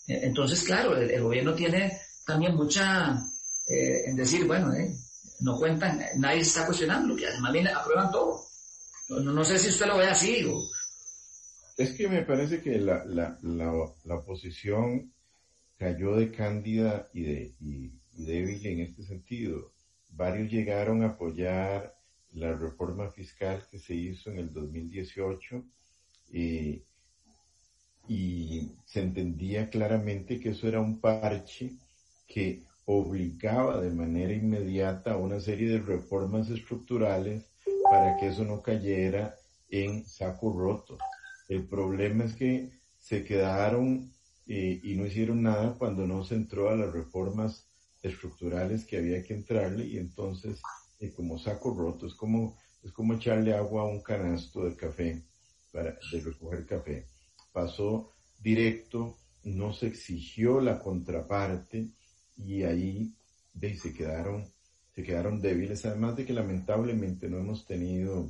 Entonces, claro, el, el gobierno tiene también mucha... Eh, en decir, bueno, eh, no cuentan, nadie está cuestionando, que además bien aprueban todo. No, no sé si usted lo ve así. O... Es que me parece que la, la, la, la oposición cayó de cándida y de... Y... débil en este sentido. Varios llegaron a apoyar la reforma fiscal que se hizo en el dos mil dieciocho eh, y se entendía claramente que eso era un parche que obligaba de manera inmediata a una serie de reformas estructurales para que eso no cayera en saco roto. El problema es que se quedaron eh, y no hicieron nada cuando no se entró a las reformas estructurales que había que entrarle, y entonces eh, como saco roto, es como es como echarle agua a un canasto de café, para de recoger café. Pasó directo, no se exigió la contraparte, y ahí de, se quedaron se quedaron débiles, además de que lamentablemente no hemos tenido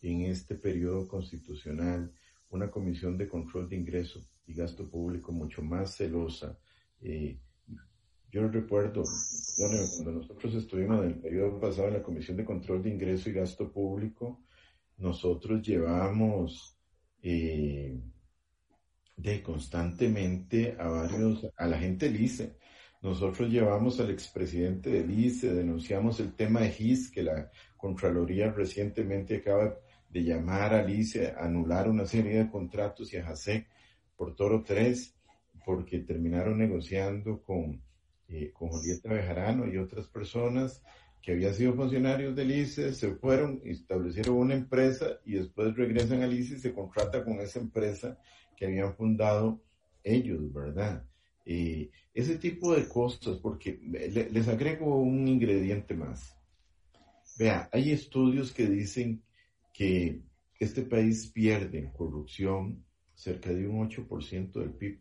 en este periodo constitucional una comisión de control de ingreso y gasto público mucho más celosa. Eh, yo recuerdo, bueno, cuando nosotros estuvimos en el periodo pasado en la comisión de control de ingreso y gasto público, nosotros llevamos eh, de constantemente a varios, a la gente del I C E. Nosotros llevamos al expresidente del I C E, denunciamos el tema de G I S, que la Contraloría recientemente acaba de llamar al I C E a anular una serie de contratos, y a J A S E C por Toro tres, porque terminaron negociando con, eh, con Julieta Bejarano y otras personas que habían sido funcionarios del I C E, se fueron, establecieron una empresa y después regresan al I C E y se contrata con esa empresa que habían fundado ellos, ¿verdad? Eh, ese tipo de cosas, porque le, les agrego un ingrediente más. Vea, hay estudios que dicen que este país pierde en corrupción cerca de un ocho por ciento del P I B.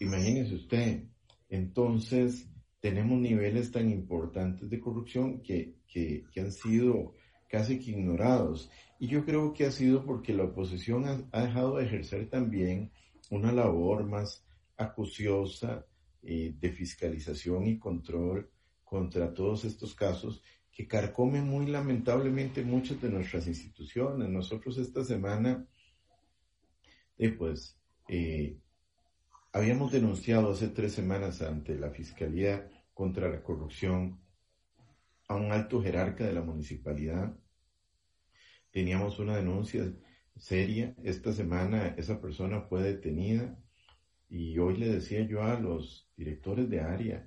Imagínese usted, entonces tenemos niveles tan importantes de corrupción que, que, que han sido casi que ignorados. Y yo creo que ha sido porque la oposición ha, ha dejado de ejercer también una labor más acuciosa eh, de fiscalización y control contra todos estos casos que carcomen muy lamentablemente muchas de nuestras instituciones. Nosotros esta semana, eh, pues, eh, habíamos denunciado hace tres semanas ante la Fiscalía contra la Corrupción a un alto jerarca de la municipalidad. Teníamos una denuncia seria. Esta semana esa persona fue detenida, y hoy le decía yo a los directores de área: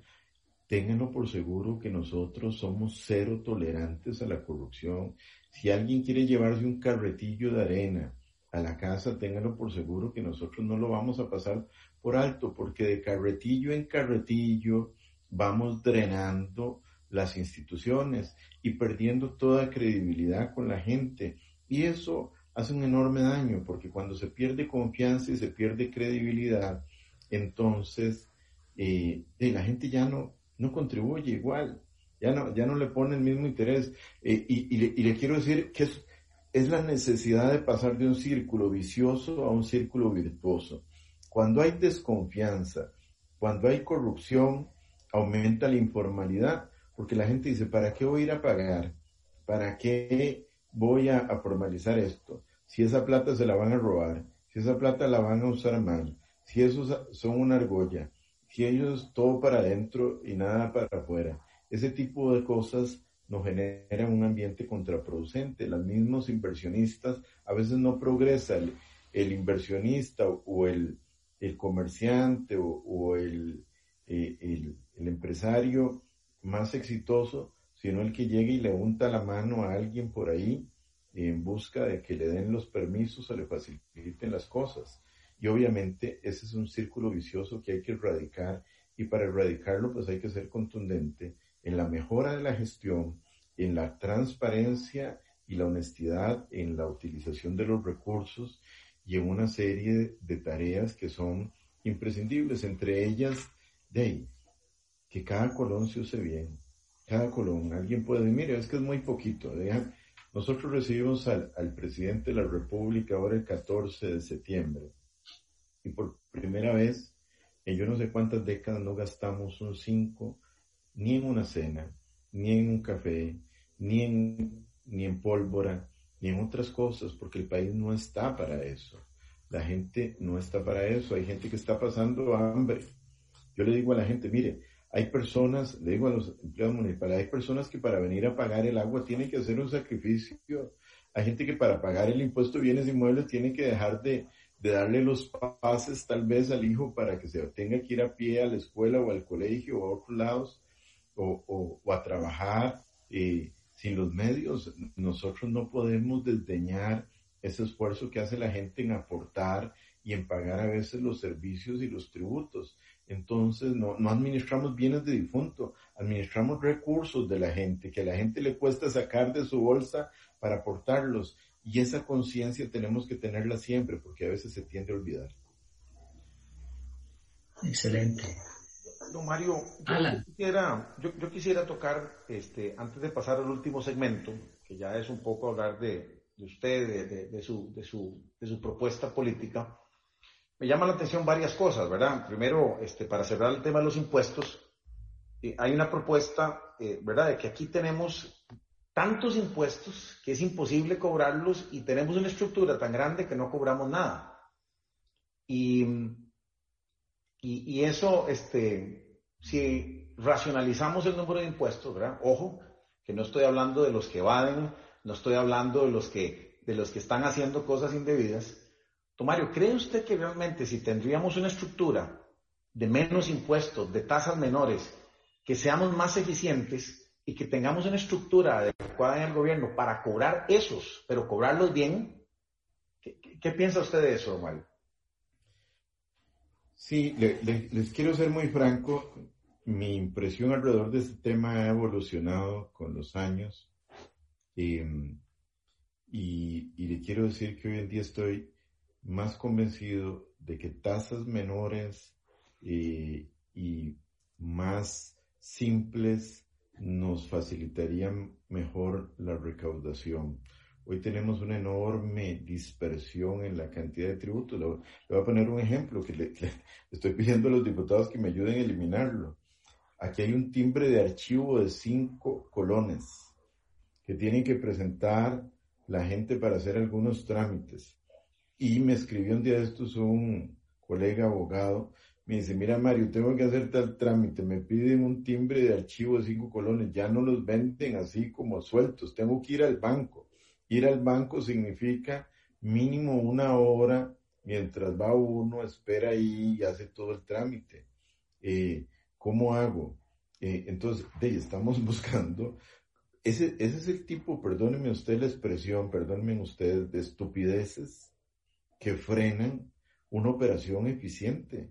ténganlo por seguro que nosotros somos cero tolerantes a la corrupción. Si alguien quiere llevarse un carretillo de arena a la casa, ténganlo por seguro que nosotros no lo vamos a pasar por alto, porque de carretillo en carretillo vamos drenando las instituciones y perdiendo toda credibilidad con la gente, y eso hace un enorme daño, porque cuando se pierde confianza y se pierde credibilidad, entonces eh, eh, la gente ya no, no contribuye igual, ya no, ya no le pone el mismo interés. Eh, y, y, le, y le quiero decir que es, es la necesidad de pasar de un círculo vicioso a un círculo virtuoso. Cuando hay desconfianza, cuando hay corrupción, aumenta la informalidad, porque la gente dice: ¿para qué voy a ir a pagar? ¿Para qué voy a, a formalizar esto? Si esa plata se la van a robar, si esa plata la van a usar mal, si esos son una argolla, si ellos todo para adentro y nada para afuera. Ese tipo de cosas nos genera un ambiente contraproducente. Los mismos inversionistas, a veces no progresa el, el inversionista o el, el comerciante o, o el, eh, el, el empresario más exitoso, sino el que llegue y le unta la mano a alguien por ahí en busca de que le den los permisos o le faciliten las cosas. Y obviamente ese es un círculo vicioso que hay que erradicar, y para erradicarlo pues hay que ser contundente en la mejora de la gestión, en la transparencia y la honestidad, en la utilización de los recursos y en una serie de tareas que son imprescindibles, entre ellas de ahí, que cada colón se use bien. Cada colón, alguien puede decir: mire, es que es muy poquito. Deja. Nosotros recibimos al, al presidente de la República ahora el catorce de septiembre, y por primera vez en yo no sé cuántas décadas no gastamos un cinco ni en una cena, ni en un café, ni en, ni en pólvora, ni en otras cosas, porque el país no está para eso. La gente no está para eso. Hay gente que está pasando hambre. Yo le digo a la gente: mire, hay personas, le digo a los empleados municipales, hay personas que para venir a pagar el agua tienen que hacer un sacrificio. Hay gente que para pagar el impuesto de bienes inmuebles tiene que dejar de, de darle los pases tal vez al hijo para que se tenga que ir a pie a la escuela o al colegio o a otros lados o, o, o a trabajar eh, sin los medios, nosotros no podemos desdeñar ese esfuerzo que hace la gente en aportar y en pagar a veces los servicios y los tributos. Entonces no, no administramos bienes de difunto, administramos recursos de la gente, que a la gente le cuesta sacar de su bolsa para aportarlos. Y esa conciencia tenemos que tenerla siempre, porque a veces se tiende a olvidar. Excelente. Don Mario, yo quisiera, yo, yo quisiera tocar, este, antes de pasar al último segmento, que ya es un poco hablar de, de usted, de, de, de, su, de, su, de su propuesta política. Me llama la atención varias cosas, ¿verdad? Primero, este, para cerrar el tema de los impuestos, eh, hay una propuesta, eh, ¿verdad?, de que aquí tenemos tantos impuestos que es imposible cobrarlos y tenemos una estructura tan grande que no cobramos nada. Y, y, y eso, este, si racionalizamos el número de impuestos, ¿verdad? Ojo, que no estoy hablando de los que evaden, no estoy hablando de los que, de los que están haciendo cosas indebidas. Mario, ¿cree usted que realmente si tendríamos una estructura de menos impuestos, de tasas menores, que seamos más eficientes y que tengamos una estructura adecuada en el gobierno para cobrar esos, pero cobrarlos bien? ¿Qué, qué, qué piensa usted de eso, Mario? Sí, le, le, les quiero ser muy franco. Mi impresión alrededor de este tema ha evolucionado con los años. Eh, y, y le quiero decir que hoy en día estoy más convencido de que tasas menores eh, y más simples nos facilitarían mejor la recaudación. Hoy tenemos una enorme dispersión en la cantidad de tributos. Le voy a poner un ejemplo que le, le estoy pidiendo a los diputados que me ayuden a eliminarlo. Aquí hay un timbre de archivo de cinco colones que tienen que presentar la gente para hacer algunos trámites. Y me escribió un día de estos un colega abogado, me dice, mira Mario, tengo que hacer tal trámite, me piden un timbre de archivo de cinco colones, ya no los venden así como sueltos, tengo que ir al banco. Ir al banco significa mínimo una hora, mientras va uno, espera ahí y hace todo el trámite. Eh, ¿Cómo hago? Eh, entonces, de ahí estamos buscando... Ese, ese es el tipo, perdónenme usted la expresión, perdónenme ustedes, de estupideces que frenan una operación eficiente.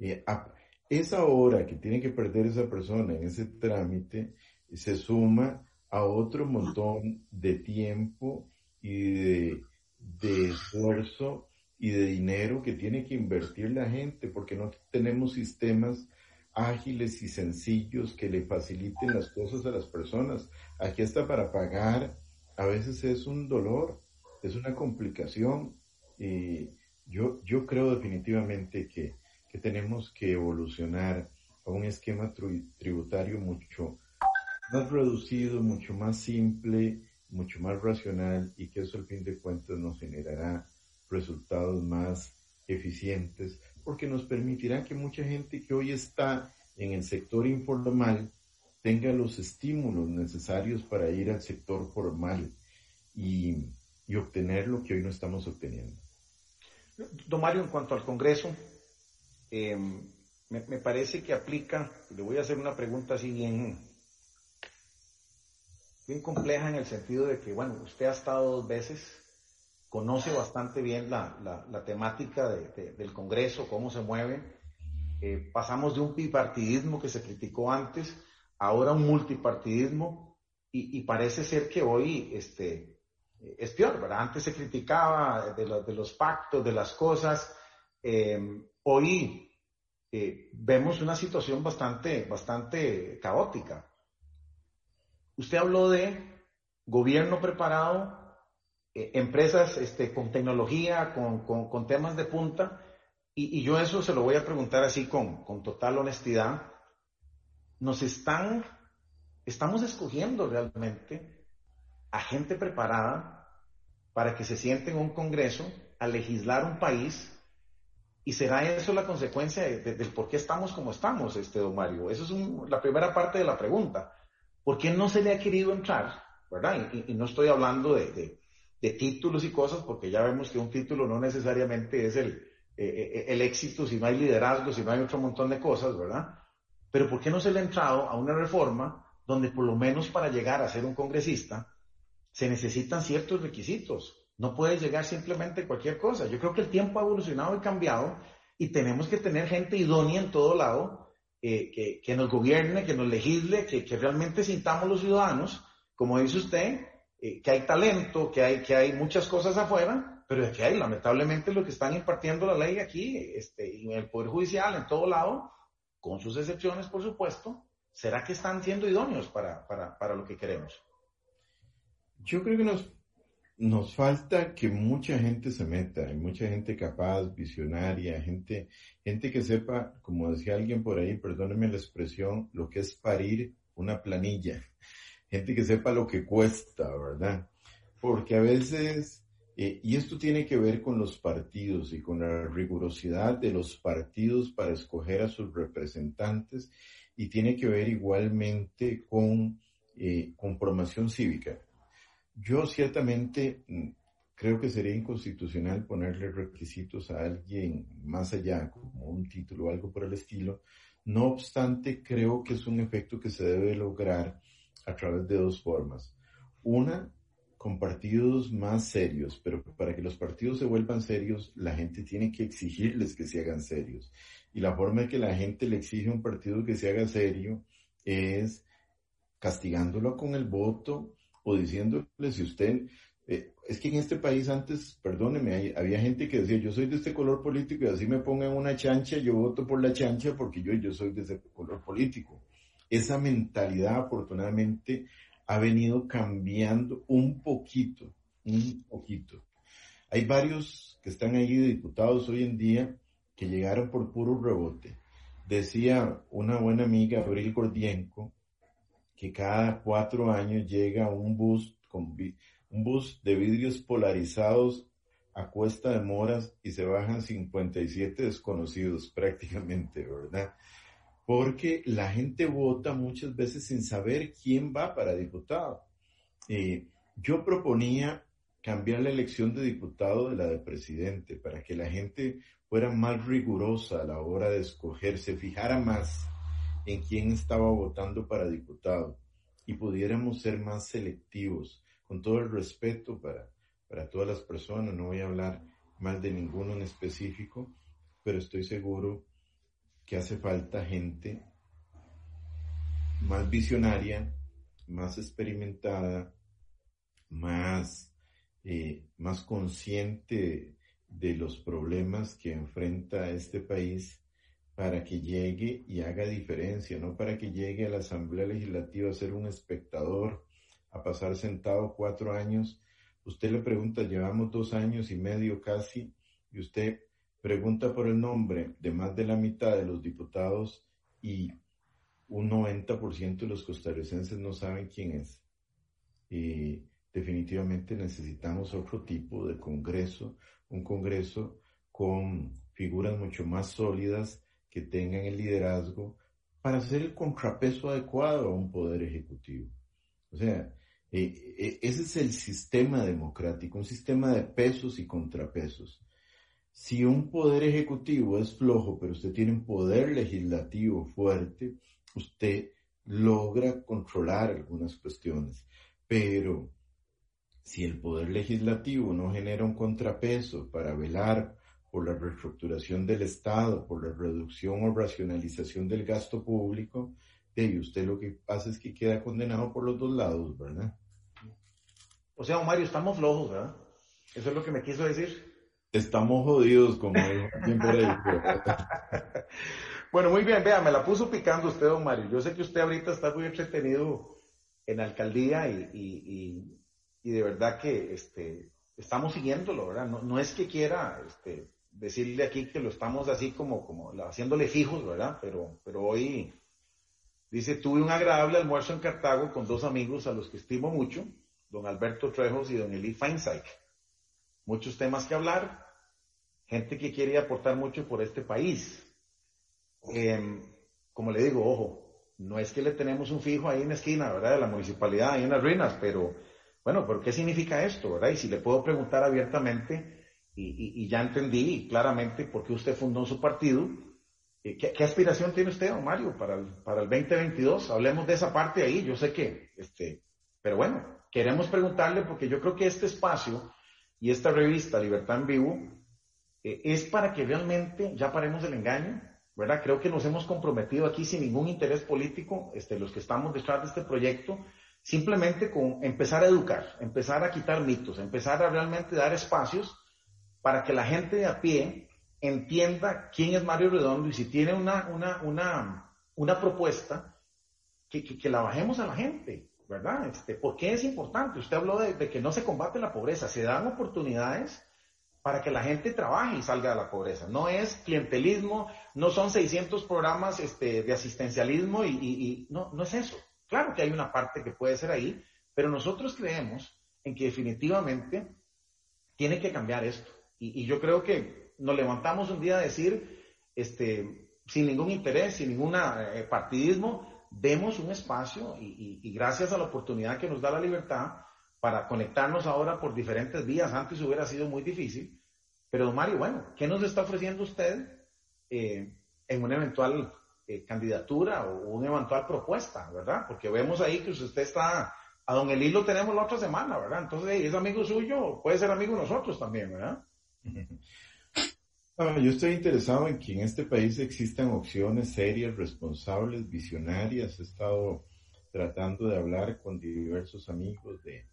Eh, a esa hora que tiene que perder esa persona en ese trámite se suma a otro montón de tiempo y de, de esfuerzo y de dinero que tiene que invertir la gente, porque no tenemos sistemas ágiles y sencillos que le faciliten las cosas a las personas. Aquí hasta para pagar a veces es un dolor, es una complicación. Eh, yo, yo creo definitivamente que, que tenemos que evolucionar a un esquema tri, tributario mucho más reducido, mucho más simple, mucho más racional, y que eso al fin de cuentas nos generará resultados más eficientes, porque nos permitirá que mucha gente que hoy está en el sector informal tenga los estímulos necesarios para ir al sector formal y, y obtener lo que hoy no estamos obteniendo. Don Mario, en cuanto al Congreso, eh, me, me parece que aplica, le voy a hacer una pregunta así bien, bien compleja en el sentido de que, bueno, usted ha estado dos veces, conoce bastante bien la, la, la temática de, de, del Congreso, cómo se mueve, eh, pasamos de un bipartidismo que se criticó antes, ahora un multipartidismo, y, y parece ser que hoy, este, es peor, ¿verdad? Antes se criticaba de, lo, de los pactos, de las cosas. Eh, hoy eh, vemos una situación bastante, bastante caótica. Usted habló de gobierno preparado, eh, empresas este, con tecnología, con, con, con temas de punta, y, y yo eso se lo voy a preguntar así con, con total honestidad. Nos están, estamos escogiendo realmente a gente preparada para que se siente en un Congreso a legislar un país, y será eso la consecuencia de, de, del por qué estamos como estamos, este, don Mario. Esa es un, la primera parte de la pregunta. ¿Por qué no se le ha querido entrar, verdad? Y, y, y no estoy hablando de, de, de títulos y cosas, porque ya vemos que un título no necesariamente es el, eh, el éxito si no hay liderazgo, si no hay otro montón de cosas, ¿verdad? Pero ¿por qué no se le ha entrado a una reforma donde por lo menos para llegar a ser un congresista se necesitan ciertos requisitos. No puedes llegar simplemente a cualquier cosa. Yo creo que el tiempo ha evolucionado y cambiado y tenemos que tener gente idónea en todo lado, eh, que, que nos gobierne, que nos legisle, que, que realmente sintamos los ciudadanos, como dice usted, eh, que hay talento, que hay, que hay muchas cosas afuera, pero es que hay, lamentablemente, lo que están impartiendo la ley aquí, este, y en el Poder Judicial, en todo lado, con sus excepciones, por supuesto. ¿Será que están siendo idóneos para, para, para lo que queremos? Yo creo que nos, nos falta que mucha gente se meta, hay mucha gente capaz, visionaria, gente, gente que sepa, como decía alguien por ahí, perdónenme la expresión, lo que es parir una planilla, gente que sepa lo que cuesta, ¿verdad? Porque a veces, eh, y esto tiene que ver con los partidos y con la rigurosidad de los partidos para escoger a sus representantes, y tiene que ver igualmente con, eh, con formación cívica. Yo ciertamente creo que sería inconstitucional ponerle requisitos a alguien más allá, como un título o algo por el estilo. No obstante, creo que es un efecto que se debe lograr a través de dos formas. Una, con partidos más serios, pero para que los partidos se vuelvan serios, la gente tiene que exigirles que se hagan serios. Y la forma en que la gente le exige a un partido que se haga serio es castigándolo con el voto o diciéndole si usted... Eh, es que en este país antes, perdóneme, hay, había gente que decía yo soy de este color político y así me pongan una chancha, yo voto por la chancha porque yo, yo soy de ese color político. Esa mentalidad afortunadamente ha venido cambiando un poquito, un poquito. Hay varios que están ahí de diputados hoy en día que llegaron por puro rebote. Decía una buena amiga, Abril Gordienco, que cada cuatro años llega un bus, con vi- un bus de vidrios polarizados a cuesta de moras y se bajan cincuenta y siete desconocidos prácticamente, ¿verdad? Porque la gente vota muchas veces sin saber quién va para diputado. Eh, yo proponía cambiar la elección de diputado de la de presidente para que la gente fuera más rigurosa a la hora de escoger, se fijara más en quién estaba votando para diputado y pudiéramos ser más selectivos, con todo el respeto para, para todas las personas. No voy a hablar mal de ninguno en específico, pero estoy seguro que hace falta gente más visionaria, más experimentada, más, eh, más consciente de los problemas que enfrenta este país para que llegue y haga diferencia, no para que llegue a la Asamblea Legislativa a ser un espectador, a pasar sentado cuatro años. Usted le pregunta, llevamos dos años y medio casi, y usted pregunta por el nombre de más de la mitad de los diputados y un noventa por ciento de los costarricenses no saben quién es. Y definitivamente necesitamos otro tipo de congreso, un congreso con figuras mucho más sólidas que tengan el liderazgo para hacer el contrapeso adecuado a un poder ejecutivo. O sea, eh, ese es el sistema democrático, un sistema de pesos y contrapesos. Si un poder ejecutivo es flojo, pero usted tiene un poder legislativo fuerte, usted logra controlar algunas cuestiones. Pero si el poder legislativo no genera un contrapeso para velar por la reestructuración del Estado, por la reducción o racionalización del gasto público, y usted lo que pasa es que queda condenado por los dos lados, ¿verdad? O sea, don Mario, estamos flojos, ¿verdad? Eso es lo que me quiso decir. Estamos jodidos, como siempre. Bueno, muy bien, vea, me la puso picando usted, don Mario. Yo sé que usted ahorita está muy entretenido en la alcaldía y, y, y, y de verdad que este, estamos siguiéndolo, ¿verdad? No, no es que quiera este, decirle aquí que lo estamos así como, como haciéndole fijos, ¿verdad? Pero, pero hoy, dice, tuve un agradable almuerzo en Cartago con dos amigos a los que estimo mucho, don Alberto Trejos y don Eli Feinzeit. Muchos temas que hablar, gente que quiere aportar mucho por este país. Eh, como le digo, ojo, no es que le tenemos un fijo ahí en la esquina, ¿verdad? De la municipalidad, ahí en las ruinas, pero bueno, ¿pero qué significa esto, verdad? Y si le puedo preguntar abiertamente, y, y, y ya entendí claramente por qué usted fundó su partido, ¿Qué, qué aspiración tiene usted, don Mario, para el, para el veinte veintidós? Hablemos de esa parte ahí, yo sé que, este, pero bueno, queremos preguntarle porque yo creo que este espacio y esta revista Libertad en Vivo eh, es para que realmente ya paremos el engaño, ¿verdad? Creo que nos hemos comprometido aquí sin ningún interés político, este, los que estamos detrás de este proyecto, simplemente con empezar a educar, empezar a quitar mitos, empezar a realmente dar espacios para que la gente de a pie entienda quién es Mario Redondo y si tiene una, una, una, una propuesta, que, que, que la bajemos a la gente, ¿verdad? Este, ¿Por qué es importante? Usted habló de, de que no se combate la pobreza, se dan oportunidades para que la gente trabaje y salga de la pobreza. No es clientelismo, no son seiscientos programas este, de asistencialismo y, y, y no, no es eso. Claro que hay una parte que puede ser ahí, pero nosotros creemos en que definitivamente tiene que cambiar esto. Y, y yo creo que nos levantamos un día a decir, este, sin ningún interés, sin ningún eh, partidismo, demos un espacio y, y, y gracias a la oportunidad que nos da la libertad para conectarnos ahora por diferentes vías. Antes hubiera sido muy difícil, pero don Mario, bueno, ¿qué nos está ofreciendo usted eh, en una eventual eh, candidatura o una eventual propuesta, verdad? Porque vemos ahí que usted está, a don Eli lo tenemos la otra semana, ¿verdad? Entonces, es amigo suyo, puede ser amigo de nosotros también, ¿verdad? Yo estoy interesado en que en este país existan opciones serias, responsables, visionarias. He estado tratando de hablar con diversos amigos de,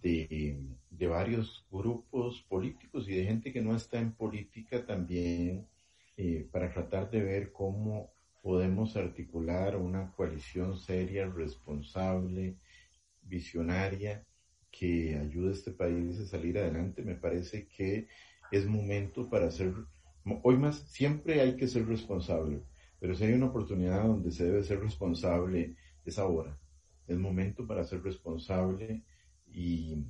de, de varios grupos políticos y de gente que no está en política también eh, para tratar de ver cómo podemos articular una coalición seria, responsable, visionaria que ayude a este país a salir adelante. Me parece que es momento para ser, hoy más, siempre hay que ser responsable, pero si hay una oportunidad donde se debe ser responsable, es ahora. Es momento para ser responsable y,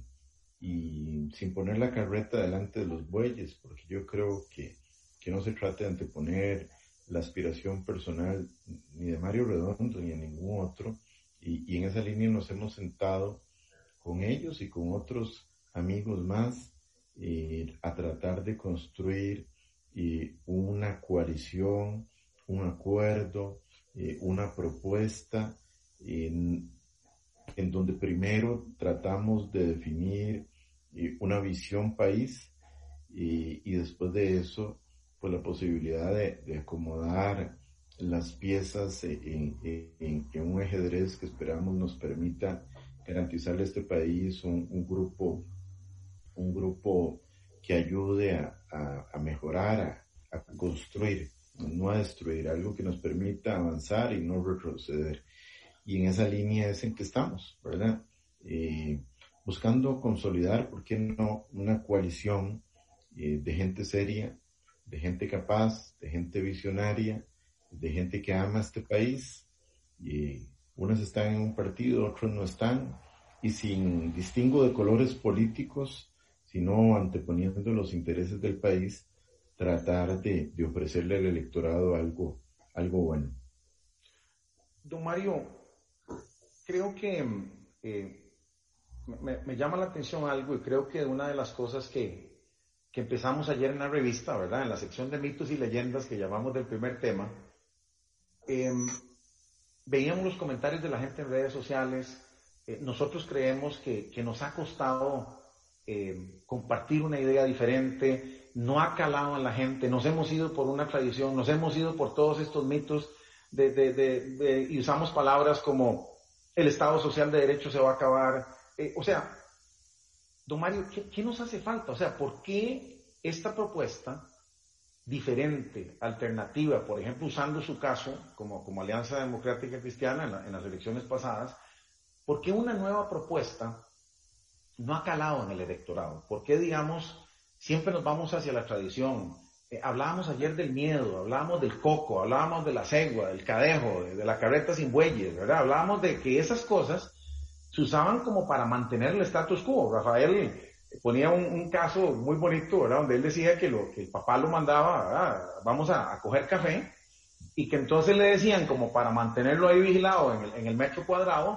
y sin poner la carreta delante de los bueyes, porque yo creo que, que no se trata de anteponer la aspiración personal ni de Mario Redondo ni de ningún otro, y, y en esa línea nos hemos sentado con ellos y con otros amigos más, Eh, a tratar de construir eh, una coalición, un acuerdo, eh, una propuesta en, en donde primero tratamos de definir eh, una visión país eh, y después de eso, pues la posibilidad de, de acomodar las piezas en, en, en un ajedrez que esperamos nos permita garantizarle a este país un, un grupo un grupo que ayude a, a, a mejorar, a, a construir, no a destruir, algo que nos permita avanzar y no retroceder. Y en esa línea es en que estamos, ¿verdad? Eh, buscando consolidar, ¿por qué no?, una coalición eh, de gente seria, de gente capaz, de gente visionaria, de gente que ama este país. Eh, unas están en un partido, otros no están, y sin distingo de colores políticos, sino anteponiendo los intereses del país, tratar de, de ofrecerle al electorado algo, algo bueno. Don Mario, creo que eh, me, me llama la atención algo, y creo que una de las cosas que, que empezamos ayer en la revista, ¿verdad?, en la sección de mitos y leyendas que llamamos del primer tema, eh, veíamos los comentarios de la gente en redes sociales. eh, nosotros creemos que, que nos ha costado Eh, compartir una idea diferente, no ha calado en la gente, nos hemos ido por una tradición, nos hemos ido por todos estos mitos de, de, de, de, y usamos palabras como el Estado Social de Derecho se va a acabar. Eh, o sea, don Mario, ¿qué, qué nos hace falta? O sea, ¿por qué esta propuesta diferente, alternativa, por ejemplo, usando su caso como, como Alianza Democrática Cristiana en, la, en las elecciones pasadas, ¿por qué una nueva propuesta no ha calado en el electorado? ¿Por qué, digamos, siempre nos vamos hacia la tradición? Eh, hablábamos ayer del miedo, hablábamos del coco, hablábamos de la cegua, del cadejo, de, de la carreta sin bueyes, ¿verdad? Hablábamos de que esas cosas se usaban como para mantener el status quo. Rafael ponía un, un caso muy bonito, ¿verdad?, donde él decía que, lo, que el papá lo mandaba, ¿verdad?, vamos a, a coger café, y que entonces le decían, como para mantenerlo ahí vigilado en el, en el metro cuadrado,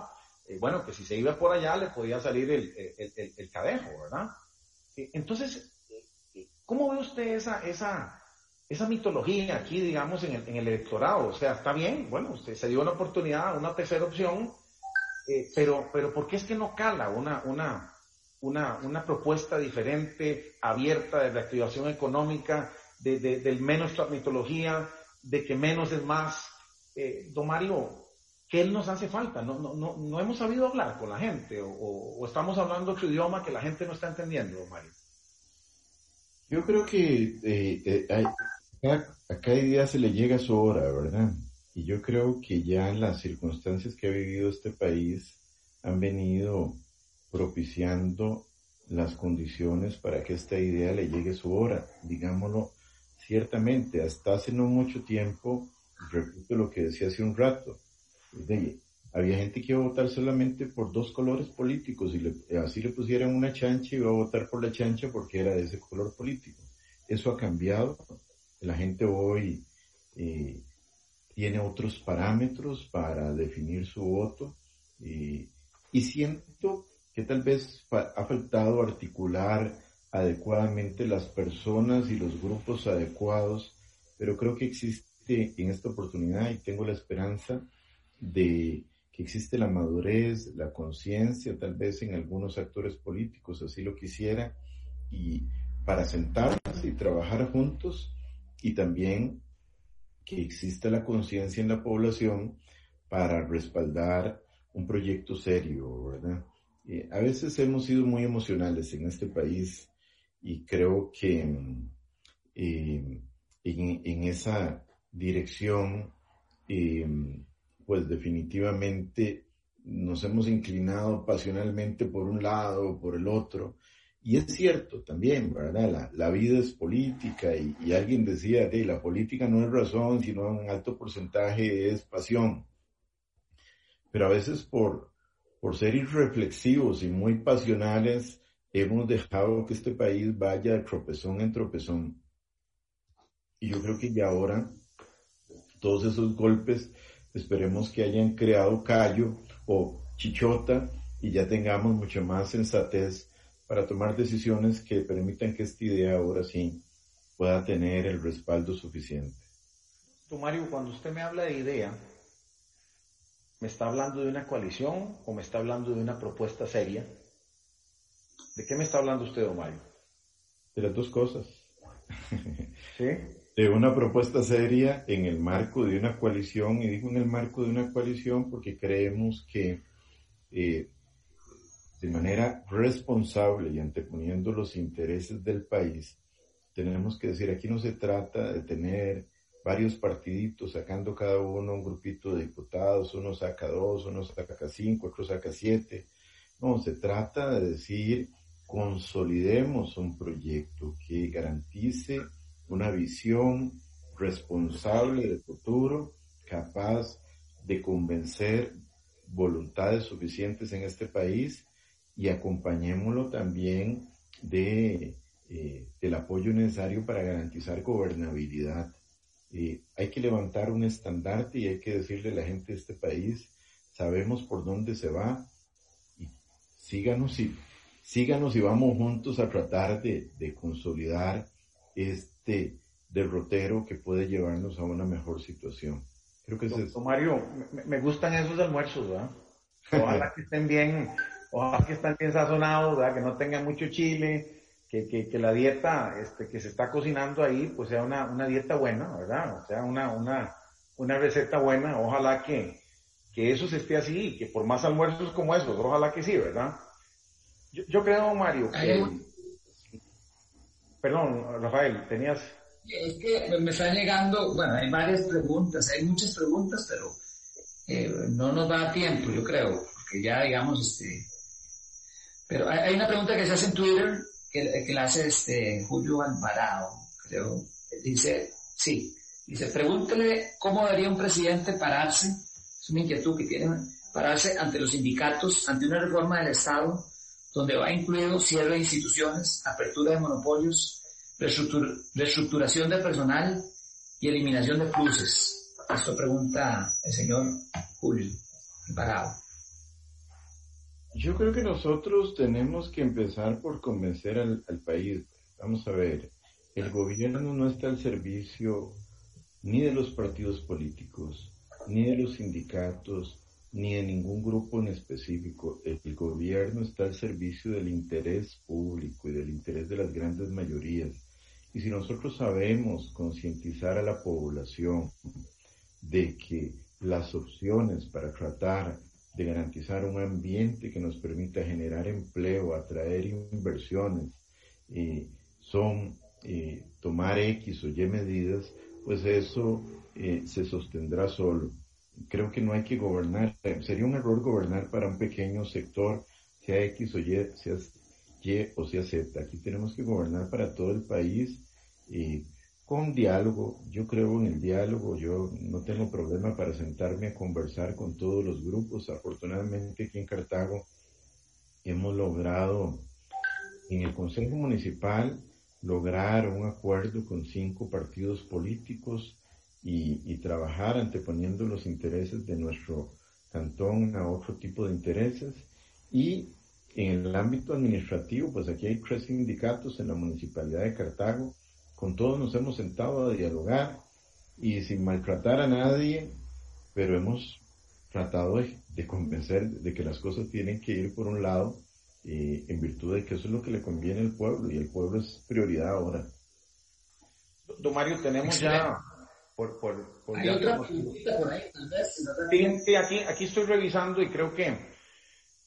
Eh, bueno, que si se iba por allá le podía salir el, el, el, el cadejo, ¿verdad? Entonces, ¿cómo ve usted esa, esa, esa mitología aquí, digamos, en el, en el electorado. O sea, está bien, bueno, usted se dio una oportunidad, una tercera opción, eh, pero, pero ¿por qué es que no cala una, una, una, una propuesta diferente, abierta, de reactivación económica, de, de, del menos mitología, de que menos es más? Eh, don Mario, ¿qué nos hace falta? No, no, no, no hemos sabido hablar con la gente, o, o, o estamos hablando otro idioma que la gente no está entendiendo, don Mario. Yo creo que eh, eh, hay, a, a cada día se le llega su hora, ¿verdad? Y yo creo que ya las circunstancias que ha vivido este país han venido propiciando las condiciones para que esta idea le llegue su hora, digámoslo ciertamente. Hasta hace no mucho tiempo, repito lo que decía hace un rato, de, había gente que iba a votar solamente por dos colores políticos, y le, así le pusieran una chancha, iba a votar por la chancha porque era de ese color político. Eso ha cambiado. La gente hoy eh, tiene otros parámetros para definir su voto, eh, y siento que tal vez fa- ha faltado articular adecuadamente las personas y los grupos adecuados, pero creo que existe en esta oportunidad, y tengo la esperanza de que existe la madurez, la conciencia, tal vez en algunos actores políticos, así lo quisiera, y para sentarnos y trabajar juntos, y también que exista la conciencia en la población para respaldar un proyecto serio, ¿verdad? Eh, a veces hemos sido muy emocionales en este país, y creo que eh, en, en esa dirección eh, pues definitivamente nos hemos inclinado pasionalmente por un lado, por el otro. Y es cierto también, ¿verdad? La, la vida es política, y, y alguien decía que la política no es razón, sino un alto porcentaje es pasión. Pero a veces por, por ser irreflexivos y muy pasionales, hemos dejado que este país vaya de tropezón en tropezón. Y yo creo que ya ahora todos esos golpes esperemos que hayan creado callo o chichota, y ya tengamos mucho más sensatez para tomar decisiones que permitan que esta idea ahora sí pueda tener el respaldo suficiente. Don Mario, cuando usted me habla de idea, ¿me está hablando de una coalición o me está hablando de una propuesta seria? ¿De qué me está hablando usted, don Mario? De las dos cosas. ¿Sí? De una propuesta seria en el marco de una coalición, y digo en el marco de una coalición porque creemos que eh, de manera responsable y anteponiendo los intereses del país, tenemos que decir, aquí no se trata de tener varios partiditos sacando cada uno un grupito de diputados, uno saca dos, uno saca cinco, otro saca siete. No, se trata de decir, consolidemos un proyecto que garantice una visión responsable del futuro, capaz de convencer voluntades suficientes en este país, y acompañémoslo también de, eh, del apoyo necesario para garantizar gobernabilidad. Eh, hay que levantar un estandarte y hay que decirle a la gente de este país, sabemos por dónde se va, y síganos y, síganos y vamos juntos a tratar de, de consolidar este derrotero que puede llevarnos a una mejor situación. Creo que es eso. Mario, me, me gustan esos almuerzos, ¿verdad? Ojalá que estén bien, ojalá que estén bien sazonados, ¿verdad? Que no tengan mucho chile, que, que, que la dieta este, que se está cocinando ahí, pues sea una, una dieta buena, ¿verdad? O sea, una, una, una receta buena. Ojalá que, que eso se esté así, que por más almuerzos como esos, ojalá que sí, ¿verdad? Yo, yo creo, Mario, que... Ay, perdón, Rafael, tenías... Es que me están llegando, bueno, hay varias preguntas, hay muchas preguntas, pero eh, no nos da tiempo, yo creo, porque ya, digamos, este... Pero hay una pregunta que se hace en Twitter, que, que la hace este Julio Alvarado, creo. Dice, sí, dice, pregúntele cómo debería un presidente pararse, es una inquietud que tiene, pararse ante los sindicatos, ante una reforma del Estado, donde va incluido cierre de instituciones, apertura de monopolios, reestructur- reestructuración de personal y eliminación de pluses. Esto pregunta el señor Julio Alvarado. Yo creo que nosotros tenemos que empezar por convencer al, al país. Vamos a ver, El gobierno no está al servicio ni de los partidos políticos, ni de los sindicatos, ni de ningún grupo en específico. El gobierno está al servicio del interés público y del interés de las grandes mayorías. Y si nosotros sabemos concientizar a la población de que las opciones para tratar de garantizar un ambiente que nos permita generar empleo, atraer inversiones, eh, son eh, tomar X o Y medidas, pues eso eh, se sostendrá solo. Creo que no hay que gobernar, sería un error gobernar para un pequeño sector, sea X o Y, sea Y o sea Z. Aquí tenemos que gobernar para todo el país eh, con diálogo. Yo creo en el diálogo, yo no tengo problema para sentarme a conversar con todos los grupos. Afortunadamente aquí en Cartago hemos logrado, en el Consejo Municipal, lograr un acuerdo con cinco partidos políticos y, y trabajar anteponiendo los intereses de nuestro cantón a otro tipo de intereses. Y en el ámbito administrativo, pues aquí hay tres sindicatos en la Municipalidad de Cartago. Con todos nos hemos sentado a dialogar y sin maltratar a nadie, pero hemos tratado de, de convencer de que las cosas tienen que ir por un lado eh, en virtud de que eso es lo que le conviene al pueblo, y el pueblo es prioridad ahora. Don Mario, tenemos ya... por, por, por hay otra preguntita por ahí, tal vez. Sí, sí, aquí, aquí estoy revisando y creo que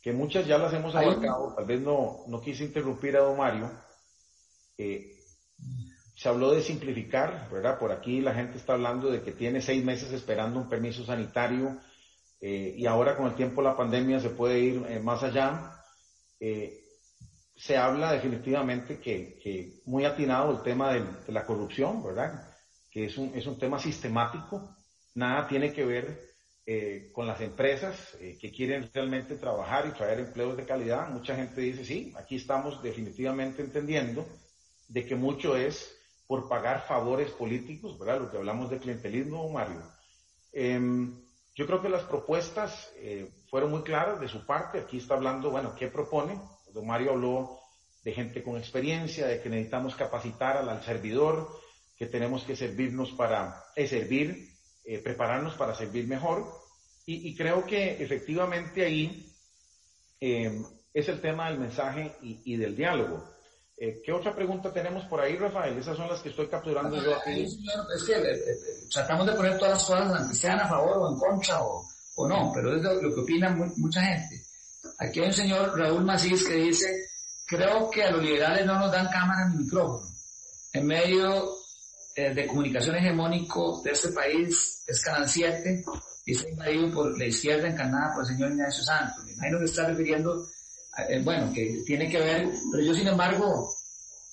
que muchas ya las hemos abarcado, tal vez no, no quise interrumpir a don Mario. Eh, se habló de simplificar, ¿verdad? Por aquí la gente está hablando de que tiene seis meses esperando un permiso sanitario, eh, y ahora con el tiempo de la pandemia se puede ir eh, más allá. Eh, se habla definitivamente que, que muy atinado el tema de, de la corrupción, ¿verdad? Que es un, es un tema sistemático, nada tiene que ver Eh, con las empresas eh, que quieren realmente trabajar y traer empleos de calidad. Mucha gente dice, sí, aquí estamos definitivamente entendiendo de que mucho es por pagar favores políticos, ¿verdad? Lo que hablamos de clientelismo, Mario. Eh, yo creo que las propuestas eh, fueron muy claras de su parte. Aquí está hablando, bueno, ¿qué propone? Don Mario habló de gente con experiencia, de que necesitamos capacitar al, al servidor, que tenemos que servirnos para eh, servir, Eh, prepararnos para servir mejor, y, y creo que efectivamente ahí eh, es el tema del mensaje y, y del diálogo. Eh, ¿Qué otra pregunta tenemos por ahí, Rafael? Esas son las que estoy capturando yo aquí. Es que eh, tratamos de poner todas las cosas, aunque sean a favor o en contra o, o no, pero es lo, lo que opina muy, mucha gente. Aquí hay un señor, Raúl Macías, que dice, creo que a los liberales no nos dan cámara ni micrófono. En medio de comunicación hegemónico de este país es Canal siete, y está invadido por la izquierda encarnada por el señor Ignacio Santos. Me imagino que está refiriendo, a, eh, bueno, que tiene que ver, pero yo sin embargo,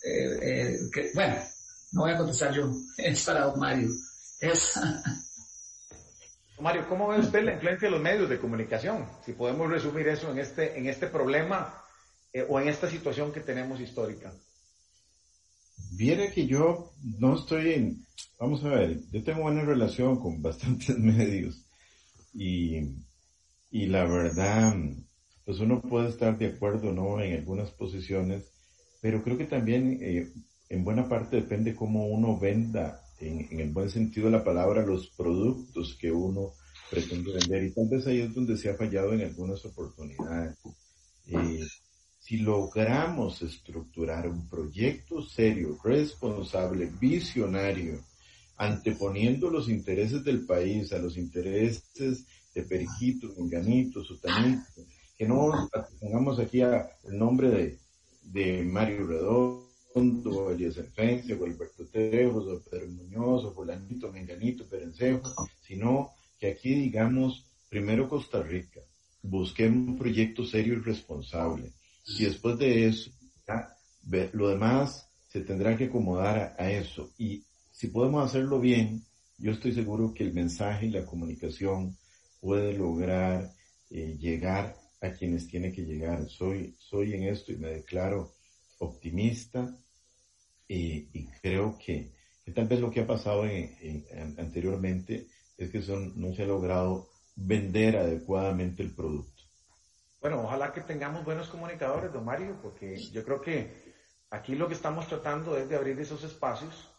eh, eh, que, bueno, no voy a contestar yo, es para don Mario. Es... Mario, ¿cómo ve usted la influencia de los medios de comunicación? Si podemos resumir eso en este, en este problema eh, o en esta situación que tenemos histórica. Viera que yo no estoy en, vamos a ver, yo tengo buena relación con bastantes medios y, y la verdad, pues uno puede estar de acuerdo, ¿no?, en algunas posiciones, pero creo que también eh, en buena parte depende cómo uno venda, en, en el buen sentido de la palabra, los productos que uno pretende vender, y tal vez ahí es donde se ha fallado en algunas oportunidades. Eh, Si logramos estructurar un proyecto serio, responsable, visionario, anteponiendo los intereses del país a los intereses de periquitos, menganitos, sutanitos, que no pongamos aquí a, el nombre de, de Mario Redondo, Eli Feinzeit, o Alberto Trejos, o Pedro Muñoz, o Fulanito, Menganito, Perencejo, sino que aquí digamos, primero Costa Rica, busquemos un proyecto serio y responsable. Y después de eso, ¿ya?, lo demás se tendrá que acomodar a, a eso. Y si podemos hacerlo bien, yo estoy seguro que el mensaje y la comunicación puede lograr eh, llegar a quienes tiene que llegar. Soy, soy en esto y me declaro optimista, eh, y creo que, que tal vez lo que ha pasado en, en, en, anteriormente es que son, no se ha logrado vender adecuadamente el producto. Bueno, ojalá que tengamos buenos comunicadores, don Mario, porque yo creo que Aquí lo que estamos tratando es de abrir esos espacios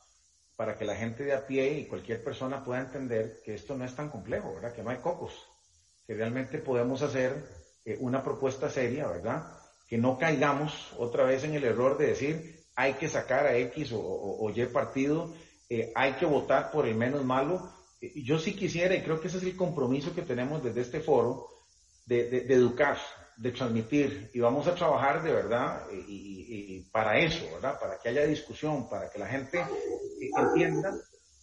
para que la gente de a pie y cualquier persona pueda entender que esto no es tan complejo, ¿verdad? Que no hay cocos, que realmente podemos hacer eh, una propuesta seria, ¿verdad? Que no caigamos otra vez en el error de decir hay que sacar a X o, o, o Y partido, eh, hay que votar por el menos malo. Eh, yo sí quisiera, y creo que ese es el compromiso que tenemos desde este foro, de, de, de educar, de transmitir, y vamos a trabajar de verdad y, y, y para eso, ¿verdad? Para que haya discusión, para que la gente entienda,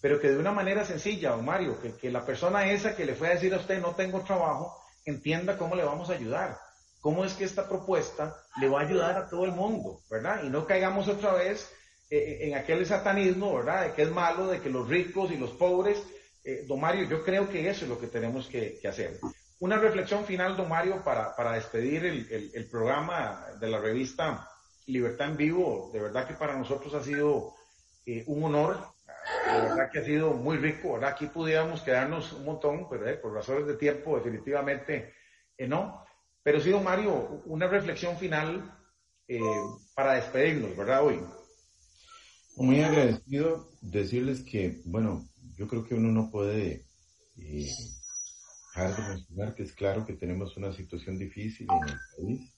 pero que de una manera sencilla, don Mario, que, que la persona esa que le fue a decir a usted no tengo trabajo, entienda cómo le vamos a ayudar, cómo es que esta propuesta le va a ayudar a todo el mundo, ¿verdad? Y no caigamos otra vez eh, en aquel satanismo, ¿verdad? De que es malo, de que los ricos y los pobres, eh, don Mario, yo creo que eso es lo que tenemos que, que hacer. Una reflexión final, don Mario, para, para despedir el, el, el programa de la revista Libertad en Vivo. De verdad que para nosotros ha sido eh, un honor, de verdad que ha sido muy rico, ¿verdad? Aquí pudiéramos quedarnos un montón, pero eh, por razones de tiempo definitivamente eh, no. Pero sí, don Mario, una reflexión final eh, para despedirnos, ¿verdad? Hoy. Muy agradecido decirles que, bueno, yo creo que uno no puede... Eh, de mencionar que es claro que tenemos una situación difícil en el país,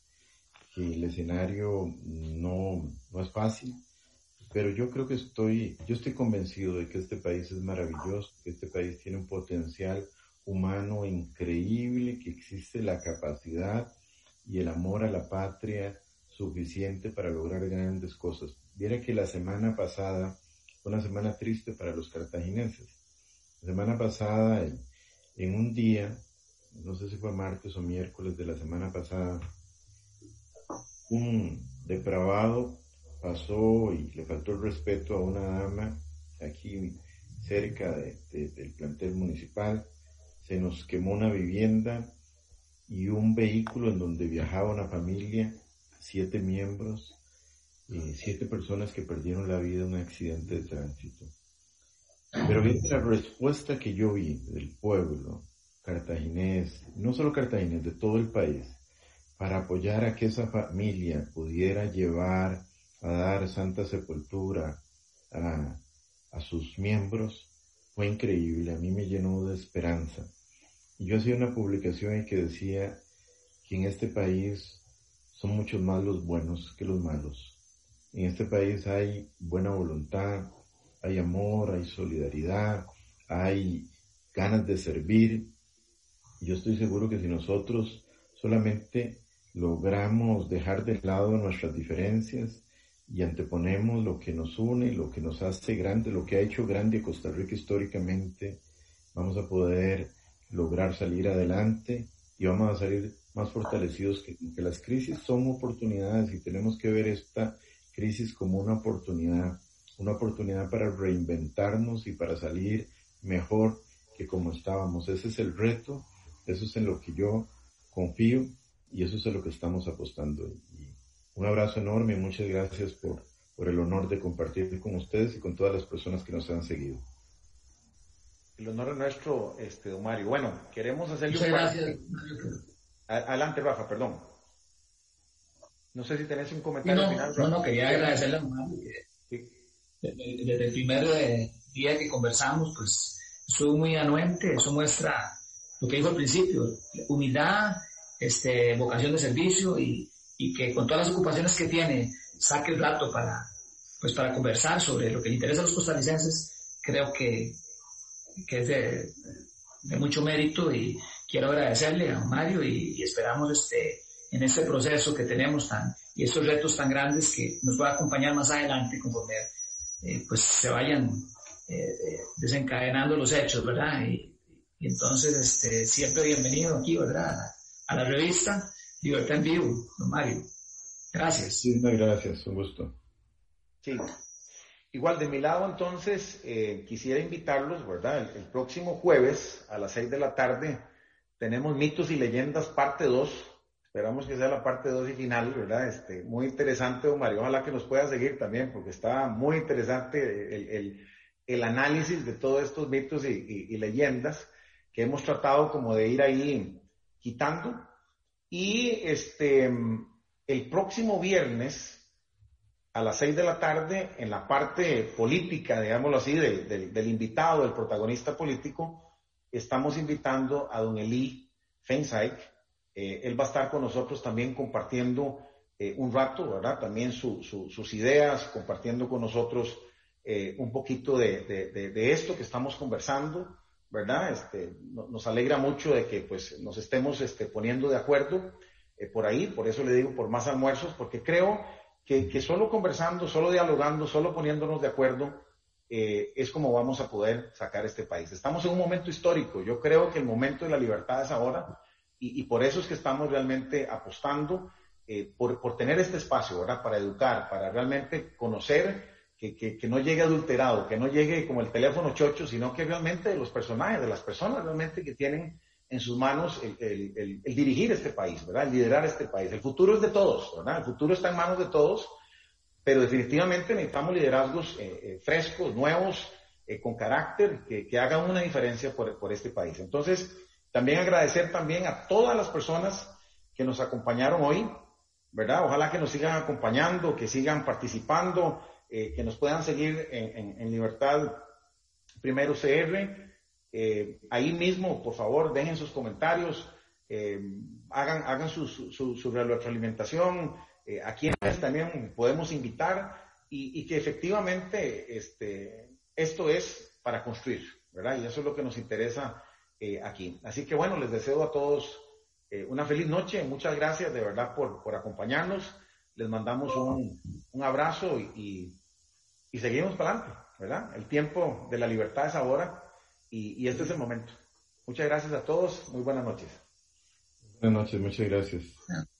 que el escenario no, no es fácil, pero yo creo que estoy, yo estoy convencido de que este país es maravilloso, que este país tiene un potencial humano increíble, que existe la capacidad y el amor a la patria suficiente para lograr grandes cosas. Viera que la semana pasada fue una semana triste para los cartagineses. La semana pasada el En un día, no sé si fue martes o miércoles de la semana pasada, un depravado pasó y le faltó el respeto a una dama aquí cerca de, de, del plantel municipal. Se nos quemó una vivienda y un vehículo en donde viajaba una familia, siete miembros, eh, siete personas que perdieron la vida en un accidente de tránsito. Pero fíjate la respuesta que yo vi del pueblo cartaginés, no solo cartaginés, de todo el país, para apoyar a que esa familia pudiera llevar a dar santa sepultura a, a sus miembros, fue increíble, a mí me llenó de esperanza. Y yo hacía una publicación en que decía que en este país son muchos más los buenos que los malos. En este país hay buena voluntad, hay amor, hay solidaridad, hay ganas de servir. Yo estoy seguro que si nosotros solamente logramos dejar de lado nuestras diferencias y anteponemos lo que nos une, lo que nos hace grande, lo que ha hecho grande Costa Rica históricamente, vamos a poder lograr salir adelante y vamos a salir más fortalecidos, que, que las crisis son oportunidades y tenemos que ver esta crisis como una oportunidad. Una oportunidad para reinventarnos y para salir mejor que como estábamos. Ese es el reto, eso es en lo que yo confío y eso es en lo que estamos apostando. Y un abrazo enorme y muchas gracias por, por el honor de compartir con ustedes y con todas las personas que nos han seguido. El honor es nuestro, este, don Mario. Bueno, queremos hacerle muchas un... Gracias. Adelante, Rafa, perdón. No sé si tenés un comentario no, final. Rafa. No, no, quería agradecerle a don Mario. Desde el primer día que conversamos, pues, estuvo muy anuente. Eso muestra lo que dijo al principio, humildad, este, vocación de servicio y, y que con todas las ocupaciones que tiene, saque el rato para, pues, para conversar sobre lo que le interesa a los costarricenses. Creo que, que es de, de mucho mérito y quiero agradecerle a Mario y, y esperamos este, en este proceso que tenemos tan, y estos retos tan grandes que nos va a acompañar más adelante conforme Eh, pues se vayan eh, desencadenando los hechos, ¿verdad? Y, y entonces, este, siempre bienvenido aquí, ¿verdad? A la, a la revista Libertad en Vivo, don Mario. Gracias. Sí, gracias, un gusto. Sí. Igual, de mi lado, entonces, eh, quisiera invitarlos, ¿verdad? El, el próximo jueves a las seis de la tarde tenemos Mitos y Leyendas parte dos. Esperamos que sea la parte dos y final, ¿verdad? Este, muy interesante, don Mario. Ojalá que nos pueda seguir también, porque está muy interesante el, el, el análisis de todos estos mitos y, y, y leyendas que hemos tratado como de ir ahí quitando. Y este, el próximo viernes a las seis de la tarde, en la parte política, digámoslo así, del, del, del invitado, del protagonista político, estamos invitando a don Eli Feinzeit. Eh, él va a estar con nosotros también compartiendo eh, un rato, ¿verdad? También su, su, sus ideas, compartiendo con nosotros eh, un poquito de, de, de, de esto que estamos conversando, ¿verdad? Este, no, nos alegra mucho de que pues, nos estemos este, poniendo de acuerdo eh, por ahí, por eso le digo por más almuerzos, porque creo que, que solo conversando, solo dialogando, solo poniéndonos de acuerdo, eh, es como vamos a poder sacar este país. Estamos en un momento histórico, yo creo que el momento de la libertad es ahora, y, y por eso es que estamos realmente apostando eh, por, por tener este espacio, ¿verdad? Para educar, para realmente conocer, que, que, que no llegue adulterado, que no llegue como el teléfono chocho, sino que realmente de los personajes, de las personas realmente que tienen en sus manos el, el, el, el dirigir este país, ¿verdad? El liderar este país. El futuro es de todos, ¿verdad? El futuro está en manos de todos, pero definitivamente necesitamos liderazgos eh, eh, frescos, nuevos, eh, con carácter, que, que hagan una diferencia por, por este país. Entonces, también agradecer también a todas las personas que nos acompañaron hoy, ¿verdad? Ojalá que nos sigan acompañando, que sigan participando, eh, que nos puedan seguir en, en, en Libertad Primero C R. Eh, ahí mismo, por favor, dejen sus comentarios, eh, hagan, hagan su, su, su retroalimentación, eh, a quienes también podemos invitar y, y que efectivamente este, esto es para construir, ¿verdad? Y eso es lo que nos interesa eh, aquí. Así que bueno, les deseo a todos eh, una feliz noche, muchas gracias de verdad por, por acompañarnos, les mandamos un, un abrazo y, y, y seguimos para adelante, ¿verdad? El tiempo de la libertad es ahora. Y, y este es el momento. Muchas gracias a todos. Muy buenas noches. Buenas noches, muchas gracias.